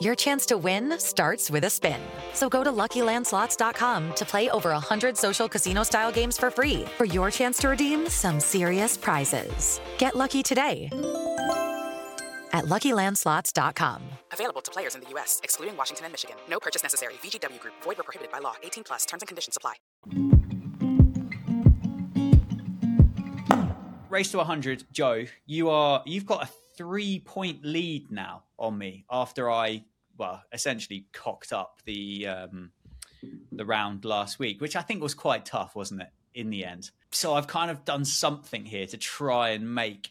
Your chance to win starts with a spin. So go to Lucky Land Slots dot com to play over one hundred social casino-style games for free for your chance to redeem some serious prizes. Get lucky today at Lucky Land Slots dot com. Available to players in the U S, excluding Washington and Michigan. No purchase necessary. V G W Group. Void where prohibited by law. eighteen plus. Terms and conditions apply. Race to one hundred, Joe. You are, you've got a three-point lead now on me after I, well, essentially cocked up the um, the round last week, which I think was quite tough, wasn't it, in the end? So I've kind of done something here to try and make,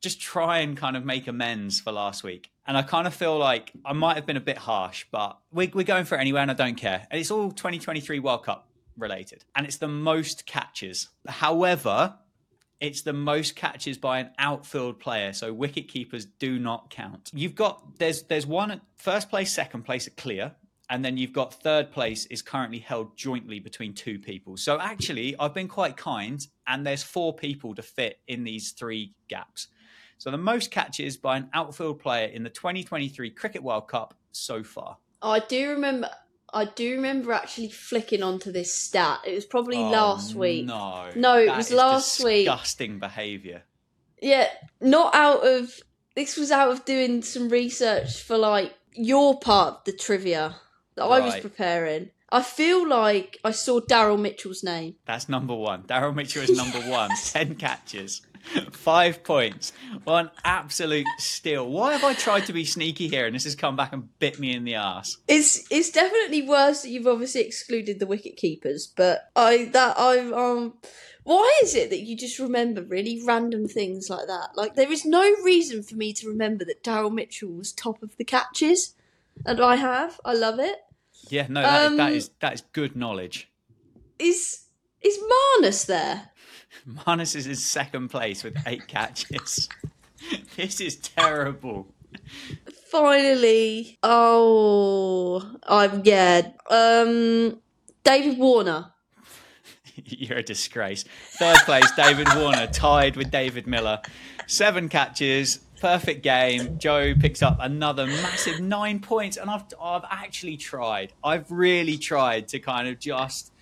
just try and kind of make amends for last week. And I kind of feel like I might have been a bit harsh, but we're, we're going for it anyway, and I don't care. And it's all twenty twenty-three World Cup related, and it's the most catches. However, it's the most catches by an outfield player, so wicket keepers do not count. You've got, there's there's one at first place, second place are clear, and then you've got third place is currently held jointly between two people. So actually, I've been quite kind, and there's four people to fit in these three gaps. So the most catches by an outfield player in the twenty twenty-three Cricket World Cup so far. Oh, I do remember... I do remember actually flicking onto this stat. It was probably oh, last week. No, no, it was last disgusting week. Disgusting behaviour. Yeah, not out of this was out of doing some research for like your part of the trivia that right. I was preparing. I feel like I saw Daryl Mitchell's name. That's number one. Daryl Mitchell is number yes. one. Ten catches, five points. Well, an absolute steal. Why have I tried to be sneaky here and this has come back and bit me in the arse? It's it's definitely worse that you've obviously excluded the wicket keepers, but I that I um. Why is it that you just remember really random things like that? Like, there is no reason for me to remember that Daryl Mitchell was top of the catches, and I have. I love it. Yeah, no, that, um, that is that is good knowledge. Is is Marnus there? Marnus is in second place with eight catches. This is terrible. Finally, oh, I'm yeah. Um, David Warner. You're a disgrace. Third place, David Warner, tied with David Miller. Seven catches. Perfect game. Joe picks up another massive nine points, and I've I've actually tried. I've really tried to kind of just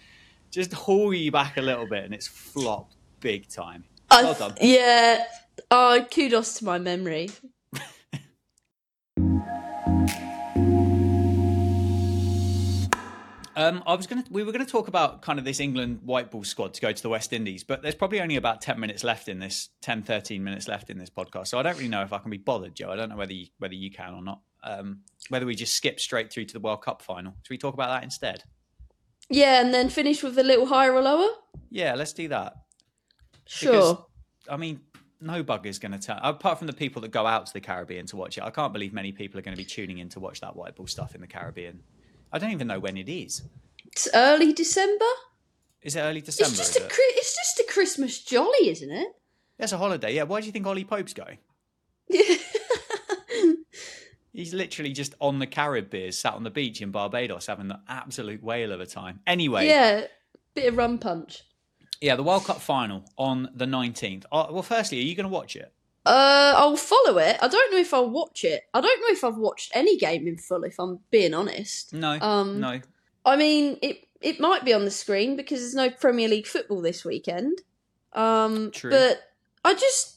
just haul you back a little bit, and it's flopped big time. Well uh, done. Yeah. Uh, kudos to my memory. Um, I was gonna. We were going to talk about kind of this England white ball squad to go to the West Indies, but there's probably only about ten minutes left in this, ten, thirteen minutes left in this podcast. So I don't really know if I can be bothered, Joe. I don't know whether you, whether you can or not. Um, whether we just skip straight through to the World Cup final. Should we talk about that instead? Yeah, and then finish with a little higher or lower? Yeah, let's do that. Sure. Because, I mean, no bugger's going to turn. Apart from the people that go out to the Caribbean to watch it, I can't believe many people are going to be tuning in to watch that white ball stuff in the Caribbean. I don't even know when it is. late, early December. Is it early December? It's just, a, it? it's just a Christmas jolly, isn't it? That's a holiday, yeah. Why do you think Ollie Pope's going? Yeah. He's literally just on the Carib beers, sat on the beach in Barbados, having the absolute whale of a time. Anyway. Yeah, bit of rum punch. Yeah, the World Cup final on the nineteenth. Uh, well, firstly, are you going to watch it? Uh, I'll follow it. I don't know if I'll watch it. I don't know if I've watched any game in full, if I'm being honest. No, um, no. I mean, it it might be on the screen because there's no Premier League football this weekend. Um, True. But I just,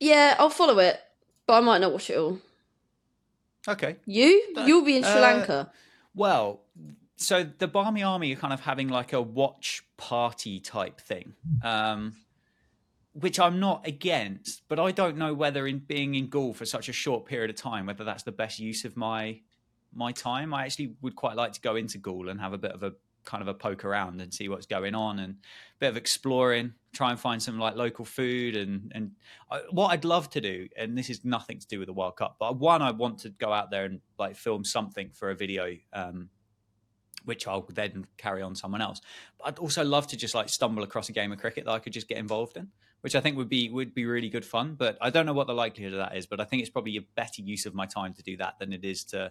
yeah, I'll follow it, but I might not watch it all. Okay. You? No. You'll be in Sri uh, Lanka. Well, so the Barmy Army are kind of having like a watch party type thing, um, which I'm not against, but I don't know whether in being in Gaul for such a short period of time, whether that's the best use of my my time. I actually would quite like to go into Gaul and have a bit of a kind of a poke around and see what's going on and a bit of exploring, try and find some like local food. And, and I, what I'd love to do, and this is nothing to do with the World Cup, but one, I want to go out there and like film something for a video, um, which I'll then carry on someone else. But I'd also love to just like stumble across a game of cricket that I could just get involved in, which I think would be, would be really good fun. But I don't know what the likelihood of that is, but I think it's probably a better use of my time to do that than it is to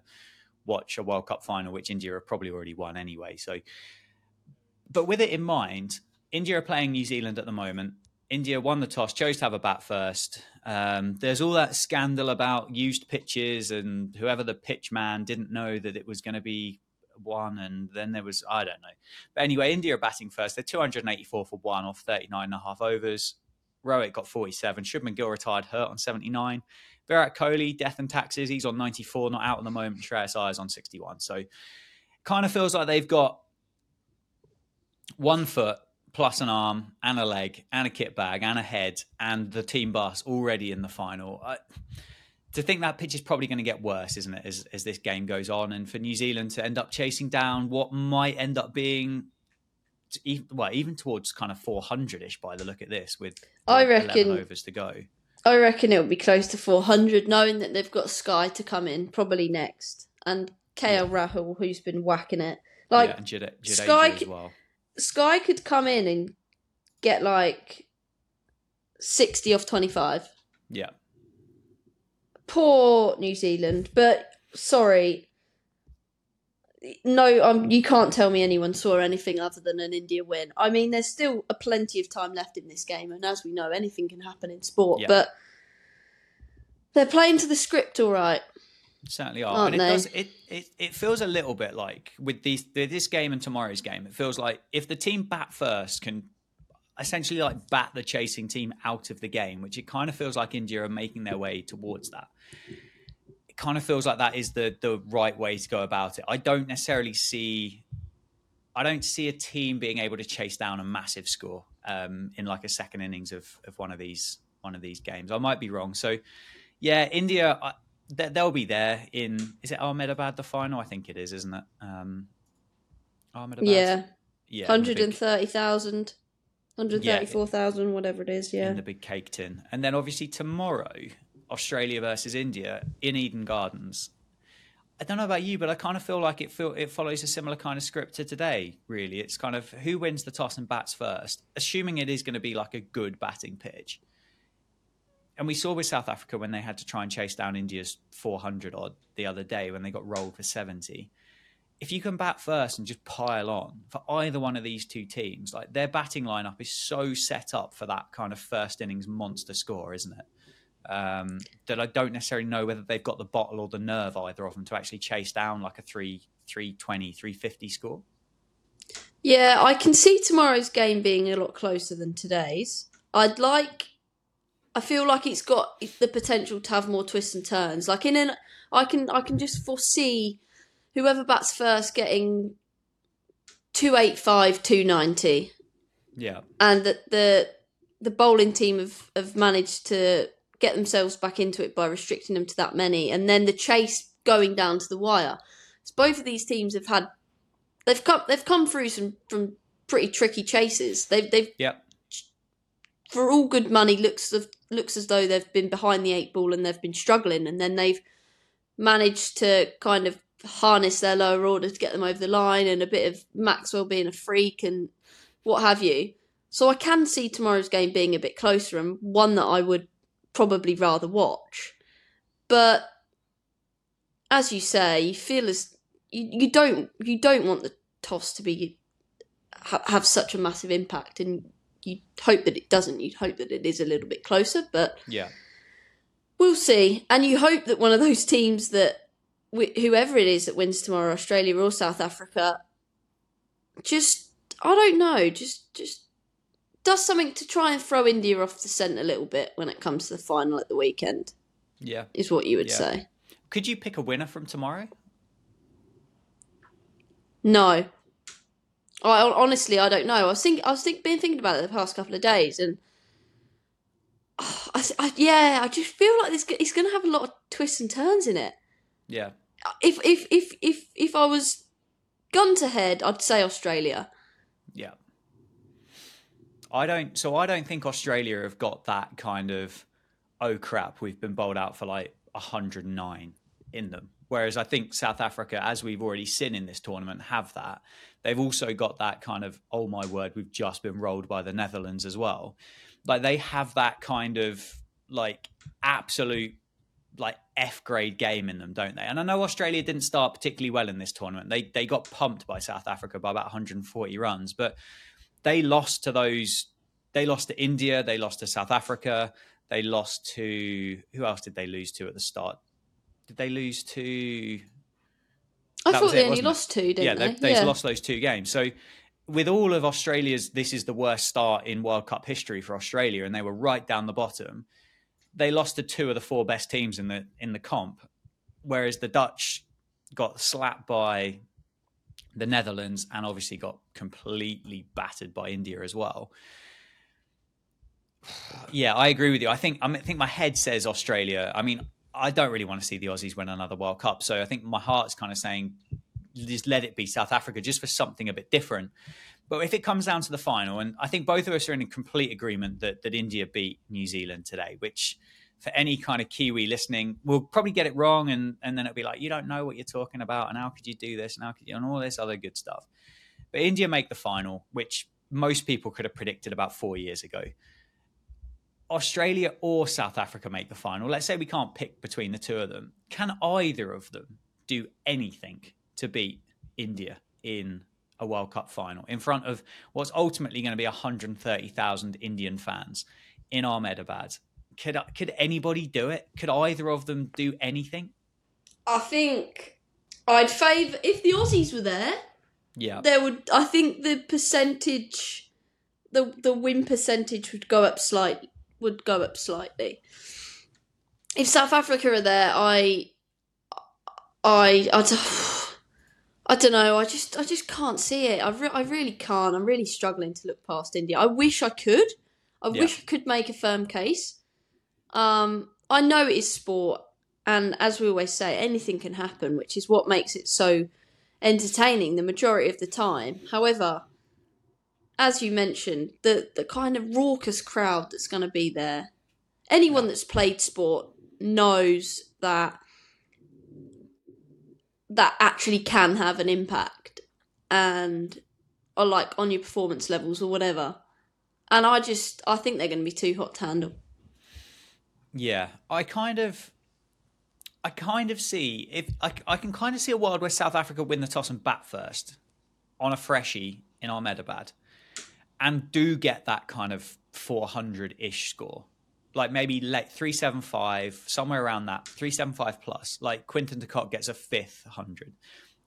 watch a World Cup final, which India have probably already won anyway. So, but with it in mind, India are playing New Zealand at the moment. India won the toss, chose to have a bat first. Um, there's all that scandal about used pitches and whoever the pitch man didn't know that it was going to be one. And then there was, I don't know. But anyway, India are batting first. They're two hundred eighty-four for one off thirty-nine and a half overs. Rohit got forty-seven. Shubman Gill retired hurt on seventy-nine. Virat Kohli, death and taxes. He's on ninety-four, not out at the moment. Shreyas Iyer's on sixty-one. So kind of feels like they've got one foot plus an arm and a leg and a kit bag and a head and the team bus already in the final. I, to think that pitch is probably going to get worse, isn't it, as, as this game goes on. And for New Zealand to end up chasing down what might end up being... Even, well, even towards kind of four hundred-ish by the look at this, with like, I reckon, eleven overs to go. I reckon it'll be close to four hundred, knowing that they've got Sky to come in probably next, and K L yeah. Rahul, who's been whacking it. Like yeah, and Jade- Jade- Sky, Jade as well. Sky could come in and get like sixty off twenty-five. Yeah. Poor New Zealand, but sorry. No, um, you can't tell me anyone saw anything other than an India win. I mean, there's still a plenty of time left in this game, and as we know, anything can happen in sport. Yeah. But they're playing to the script, all right. Certainly are, aren't and it they? Does. It, it it feels a little bit like with these this game and tomorrow's game. It feels like if the team bat first can essentially like bat the chasing team out of the game, which it kind of feels like India are making their way towards that. Kind of feels like that is the the right way to go about it. I don't necessarily see, I don't see a team being able to chase down a massive score um, in like a second innings of of one of these one of these games. I might be wrong. So, yeah, India I, they, they'll be there in is it Ahmedabad the final? I think it is, isn't it? Um, Ahmedabad. Yeah, yeah, one hundred thirty thousand. one hundred thirty-four thousand, yeah, whatever it is, yeah. In the big cake tin. And then obviously tomorrow, Australia versus India in Eden Gardens. I don't know about you, but I kind of feel like it feel, it follows a similar kind of script to today, really. It's kind of who wins the toss and bats first, assuming it is going to be like a good batting pitch. And we saw with South Africa when they had to try and chase down India's four hundred odd the other day when they got rolled for seventy. If you can bat first and just pile on for either one of these two teams, like their batting lineup is so set up for that kind of first innings monster score, isn't it? Um, that I don't necessarily know whether they've got the bottle or the nerve, either of them, to actually chase down like a three twenty, three fifty score. Yeah, I can see tomorrow's game being a lot closer than today's. I'd like, I feel like it's got the potential to have more twists and turns. Like in an, I can, I can just foresee whoever bats first getting two eighty-five, two ninety. Yeah. And that the, the bowling team have, have managed to get themselves back into it by restricting them to that many, and then the chase going down to the wire. So both of these teams have had, they've come, they've come through some from pretty tricky chases. They've, they've, yep. For all good money, looks of, looks as though they've been behind the eight ball and they've been struggling, and then they've managed to kind of harness their lower order to get them over the line, and a bit of Maxwell being a freak and what have you. So I can see tomorrow's game being a bit closer and one that I would probably rather watch. But as you say, you feel as you, you don't you don't want the toss to be ha, have such a massive impact, and you hope that it doesn't. You'd hope that it is a little bit closer, but yeah, we'll see. And you hope that one of those teams that whoever it is that wins tomorrow, Australia or South Africa, just I don't know, just just. does something to try and throw India off the scent a little bit when it comes to the final at the weekend. Yeah. Is what you would yeah. say. Could you pick a winner from tomorrow? No. I honestly, I don't know. I was think I was think, been thinking about it the past couple of days, and oh, I, I, yeah, I just feel like this it's going to have a lot of twists and turns in it. Yeah. If if if if if I was gun to head, I'd say Australia. Yeah. I don't, so I don't think Australia have got that kind of, oh crap, we've been bowled out for like one hundred nine in them. Whereas I think South Africa, as we've already seen in this tournament, have that. They've also got that kind of, oh my word, we've just been rolled by the Netherlands as well. Like they have that kind of like absolute like F grade game in them, don't they? And I know Australia didn't start particularly well in this tournament. They they got pumped by South Africa by about one hundred forty runs, but they lost to those, they lost to India, they lost to South Africa, they lost to, who else did they lose to at the start? Did they lose to? I thought they only lost two, didn't they? Yeah, they, they lost those two games. So with all of Australia's, this is the worst start in World Cup history for Australia, and they were right down the bottom. They lost to two of the four best teams in the in the comp, whereas the Dutch got slapped by the Netherlands and obviously got completely battered by India as well. Yeah, I agree with you. I think I think my head says Australia. I mean, I don't really want to see the Aussies win another World Cup. So I think my heart's kind of saying, just let it be South Africa, just for something a bit different. But if it comes down to the final, and I think both of us are in a complete agreement that that India beat New Zealand today, which for any kind of Kiwi listening, we'll probably get it wrong. And, and then it'll be like, you don't know what you're talking about. And how could you do this? And how could you, and all this other good stuff. But India make the final, which most people could have predicted about four years ago. Australia or South Africa make the final. Let's say we can't pick between the two of them. Can either of them do anything to beat India in a World Cup final in front of what's ultimately going to be one hundred thirty thousand Indian fans in Ahmedabad? Could could anybody do it? Could either of them do anything? I think I'd favour if the Aussies were there. Yeah, there would. I think the percentage, the the win percentage would go up slightly. Would go up slightly. If South Africa are there, I, I, I don't, I don't know. I just I just can't see it. I re- I really can't. I'm really struggling to look past India. I wish I could. I yeah. wish I could make a firm case. Um, I know it is sport, and as we always say, anything can happen, which is what makes it so entertaining the majority of the time. However, as you mentioned, the, the kind of raucous crowd that's going to be there, anyone that's played sport knows that that actually can have an impact and or like on your performance levels or whatever. And I just, I think they're going to be too hot to handle. Yeah, I kind of, I kind of see if I, I can kind of see a world where South Africa win the toss and bat first on a freshie in Ahmedabad, and do get that kind of four hundred ish score, like maybe like three seventy-five somewhere around that, three seventy-five plus. Like Quinton de Kock gets a fifth hundred,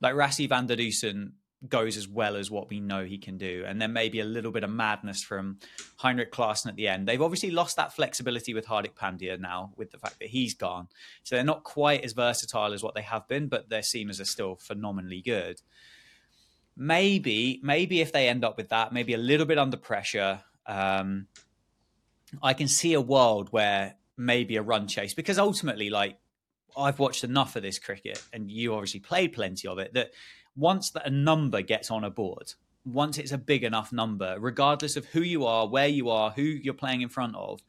like Rassie van der Dussen goes as well as what we know he can do. And then maybe a little bit of madness from Heinrich Klaassen at the end. They've obviously lost that flexibility with Hardik Pandya now with the fact that he's gone. So they're not quite as versatile as what they have been, but their seamers are still phenomenally good. Maybe, maybe if they end up with that, maybe a little bit under pressure, um, I can see a world where maybe a run chase, because ultimately, like, I've watched enough of this cricket and you obviously played plenty of it, that once that a number gets on a board, once it's a big enough number, regardless of who you are, where you are, who you're playing in front of,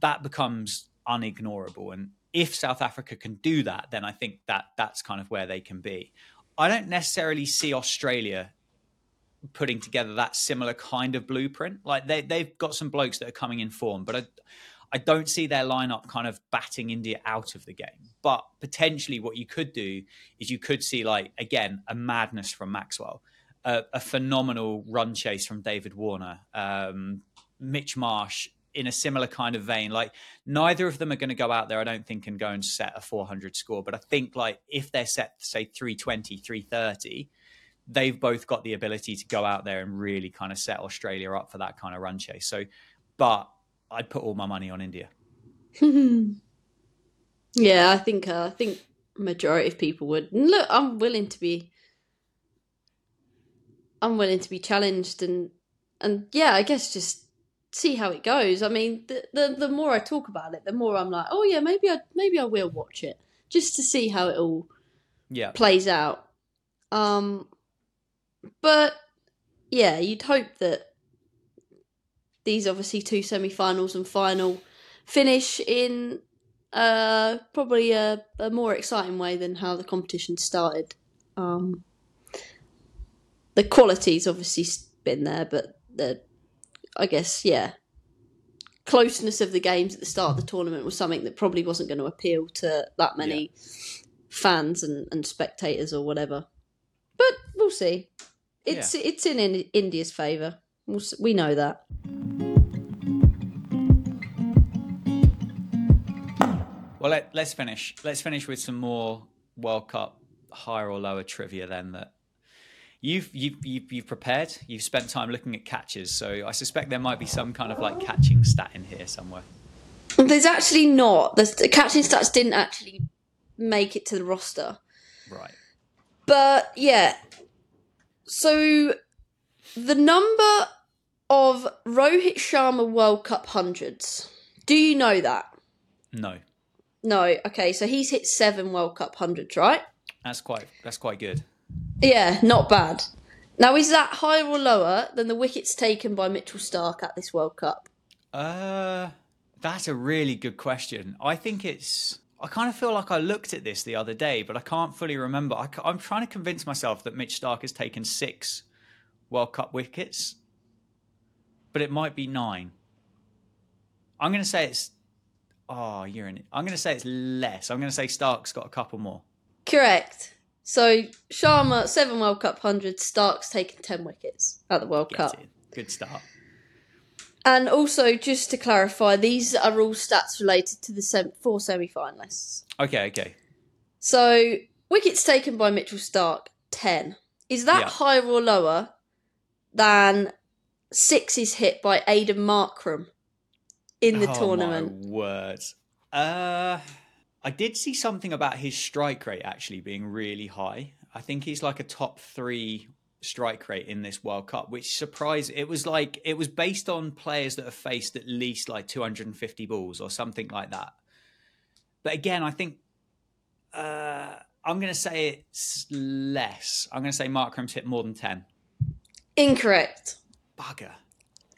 that becomes unignorable. And if South Africa can do that, then I think that that's kind of where they can be. I don't necessarily see Australia putting together that similar kind of blueprint. Like they, they've got some blokes that are coming in form, but I, I don't see their lineup kind of batting India out of the game. But potentially what you could do is you could see, like, again, a madness from Maxwell, a, a phenomenal run chase from David Warner, um, Mitch Marsh, in a similar kind of vein. Like, neither of them are going to go out there, I don't think, and go and set a four hundred score. But I think, like, if they're set, say, three twenty, three thirty, they've both got the ability to go out there and really kind of set Australia up for that kind of run chase. So, but I'd put all my money on India. Yeah, I think, uh, I think majority of people would. And look, I'm willing to be, I'm willing to be challenged and, and yeah, I guess just, see how it goes. I mean, the, the the more I talk about it, the more I'm like, oh yeah, maybe I maybe I will watch it just to see how it all yeah. plays out. Um, but yeah, you'd hope that these obviously two semi-finals and final finish in uh probably a, a more exciting way than how the competition started. Um, the quality's obviously been there, but the I guess, yeah, closeness of the games at the start of the tournament was something that probably wasn't going to appeal to that many yeah. fans and, and spectators or whatever. But we'll see. It's yeah. it's in, in India's favour. We'll, we know that. Well, let, let's finish. Let's finish with some more World Cup higher or lower trivia then that You've, you've, you've, you've prepared, you've spent time looking at catches, so I suspect there might be some kind of like catching stat in here somewhere. There's actually not. There's, the catching stats didn't actually make it to the roster. Right. But yeah, so the number of Rohit Sharma World Cup hundreds, do you know that? No. No, okay, so he's hit seven World Cup hundreds, right? That's quite. That's quite good. Yeah, not bad. Now, is that higher or lower than the wickets taken by Mitchell Stark at this World Cup? Uh, that's a really good question. I think it's... I kind of feel like I looked at this the other day, but I can't fully remember. I, I'm trying to convince myself that Mitch Stark has taken six World Cup wickets, but it might be nine. I'm going to say it's... Oh, you're in it. I'm going to say it's less. I'm going to say Stark's got a couple more. Correct. So, Sharma, seven World Cup hundreds, Stark's taken ten wickets at the World Get Cup. It. Good start. And also, just to clarify, these are all stats related to the sem- four semi-finalists. Okay, okay. So, wickets taken by Mitchell Stark, ten. Is that yeah. higher or lower than sixes hit by Aidan Markram in the oh, tournament? Oh, my word. Uh... I did see something about his strike rate actually being really high. I think he's like a top three strike rate in this World Cup, which surprised. It was like, it was based on players that have faced at least like two hundred fifty balls or something like that. But again, I think uh, I'm going to say it's less. I'm going to say Markram's hit more than ten. Incorrect. Bugger.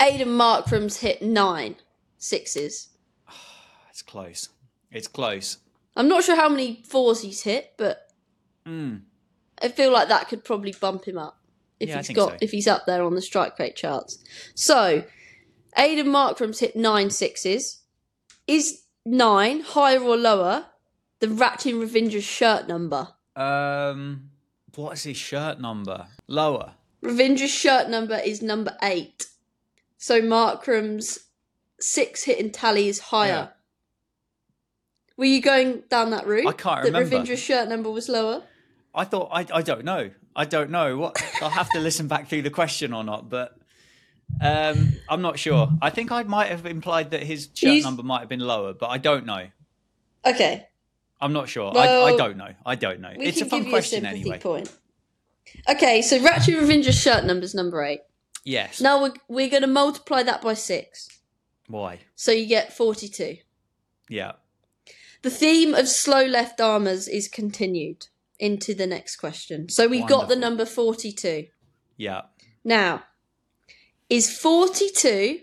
Aidan Markram's hit nine sixes. Oh, it's close. It's close. I'm not sure how many fours he's hit, but mm. I feel like that could probably bump him up if yeah, he's got so. if he's up there on the strike rate charts. So, Aidan Markram's hit nine sixes. Is nine higher or lower than Ratchin Ravindra's shirt number? Um, what is his shirt number? Lower. Ravindra's shirt number is number eight. So Markram's six hitting tally is higher. Yeah. Were you going down that route? I can't remember. That Ravindra's shirt number was lower? I thought, I I don't know. I don't know. What I'll have to listen back through the question or not, but um, I'm not sure. I think I might have implied that his shirt He's... number might have been lower, but I don't know. Okay. I'm not sure. Well, I, I don't know. I don't know. It's a fun question a anyway. Point. Okay, so Ratchin Ravindra's shirt number is number eight. Yes. Now we're, we're going to multiply that by six. Why? So you get forty-two. Yeah. The theme of slow left armers is continued into the next question. So we've Wonderful. got the number forty-two. Yeah. Now, is forty-two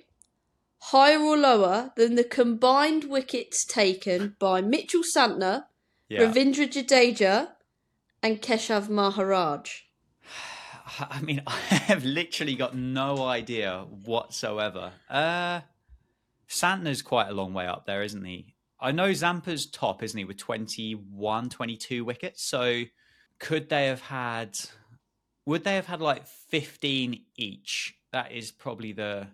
higher or lower than the combined wickets taken by Mitchell Santner, yeah. Ravindra Jadeja and Keshav Maharaj? I mean, I have literally got no idea whatsoever. Uh, Santner's quite a long way up there, isn't he? I know Zampa's top, isn't he, with twenty-one, twenty-two wickets. So could they have had... Would they have had like fifteen each? That is probably the...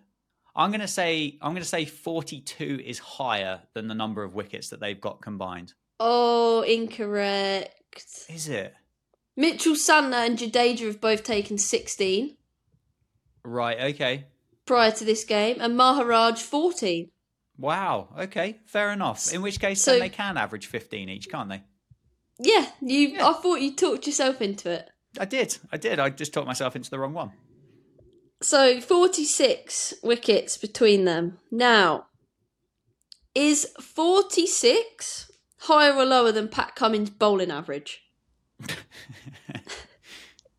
I'm going to say I'm going to say forty-two is higher than the number of wickets that they've got combined. Oh, incorrect. Is it? Mitchell Santner and Jadeja have both taken sixteen. Right, okay. Prior to this game, and Maharaj fourteen. Wow, okay, fair enough. In which case, so, then they can average fifteen each, can't they? Yeah, you. Yeah. I thought you talked yourself into it. I did, I did. I just talked myself into the wrong one. So, forty-six wickets between them. Now, is forty-six higher or lower than Pat Cummins' bowling average?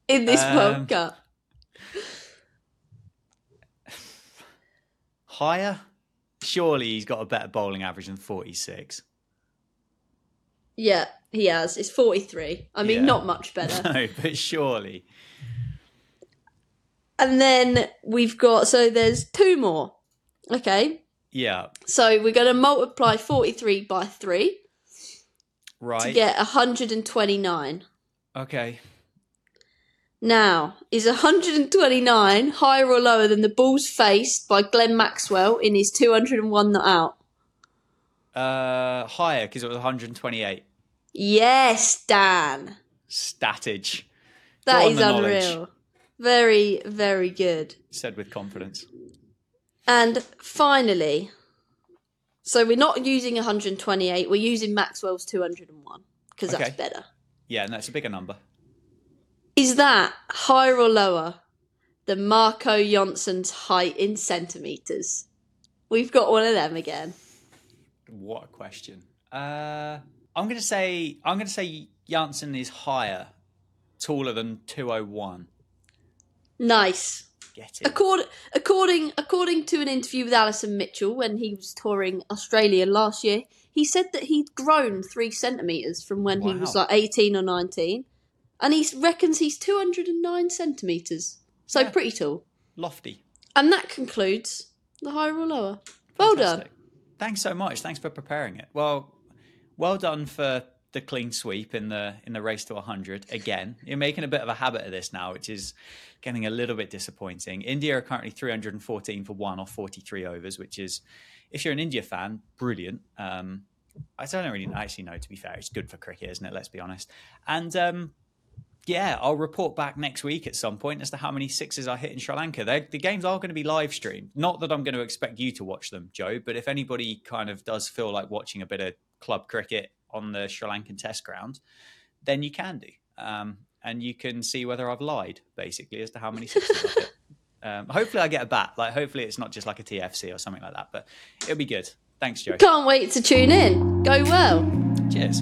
In this um, World Cup. Higher? Surely he's got a better bowling average than forty-six. Yeah, he has. It's forty-three. I mean, yeah. Not much better. No, but surely. And then we've got, so there's two more. Okay. Yeah. So we're going to multiply forty-three by three. Right. To get one hundred twenty-nine. Okay. Now, is one hundred twenty-nine higher or lower than the balls faced by Glenn Maxwell in his two hundred and one not out? Uh, higher, because it was one hundred twenty-eight. Yes, Dan. Statage. That is unreal. Very, very good. Said with confidence. And finally, so we're not using one hundred twenty-eight, we're using Maxwell's two hundred and one, because okay. That's better. Yeah, and that's a bigger number. Is that higher or lower than Marco Jonsson's height in centimetres? We've got one of them again. What a question. Uh, I'm going to say I'm going to say Johnson is higher, taller than two oh one. Nice. Get it. According according according to an interview with Alison Mitchell when he was touring Australia last year, he said that he'd grown three centimetres from when wow. he was like eighteen or nineteen. And he reckons he's two hundred and nine centimetres. So yeah. Pretty tall. Lofty. And that concludes the higher or lower. Fantastic. Well done. Thanks so much. Thanks for preparing it. Well, well done for the clean sweep in the in the race to one hundred. Again, you're making a bit of a habit of this now, which is getting a little bit disappointing. India are currently three hundred fourteen for one off forty-three overs, which is, if you're an India fan, brilliant. Um, I don't really actually know, to be fair. It's good for cricket, isn't it? Let's be honest. And... Um, Yeah, I'll report back next week at some point as to how many sixes I hit in Sri Lanka. They're, the games are going to be live streamed. Not that I'm going to expect you to watch them, Joe, but if anybody kind of does feel like watching a bit of club cricket on the Sri Lankan test ground, then you can do. Um, and you can see whether I've lied, basically, as to how many sixes I hit. Um, hopefully I get a bat. Like, hopefully it's not just like a T F C or something like that, but it'll be good. Thanks, Joe. Can't wait to tune in. Go well. Cheers.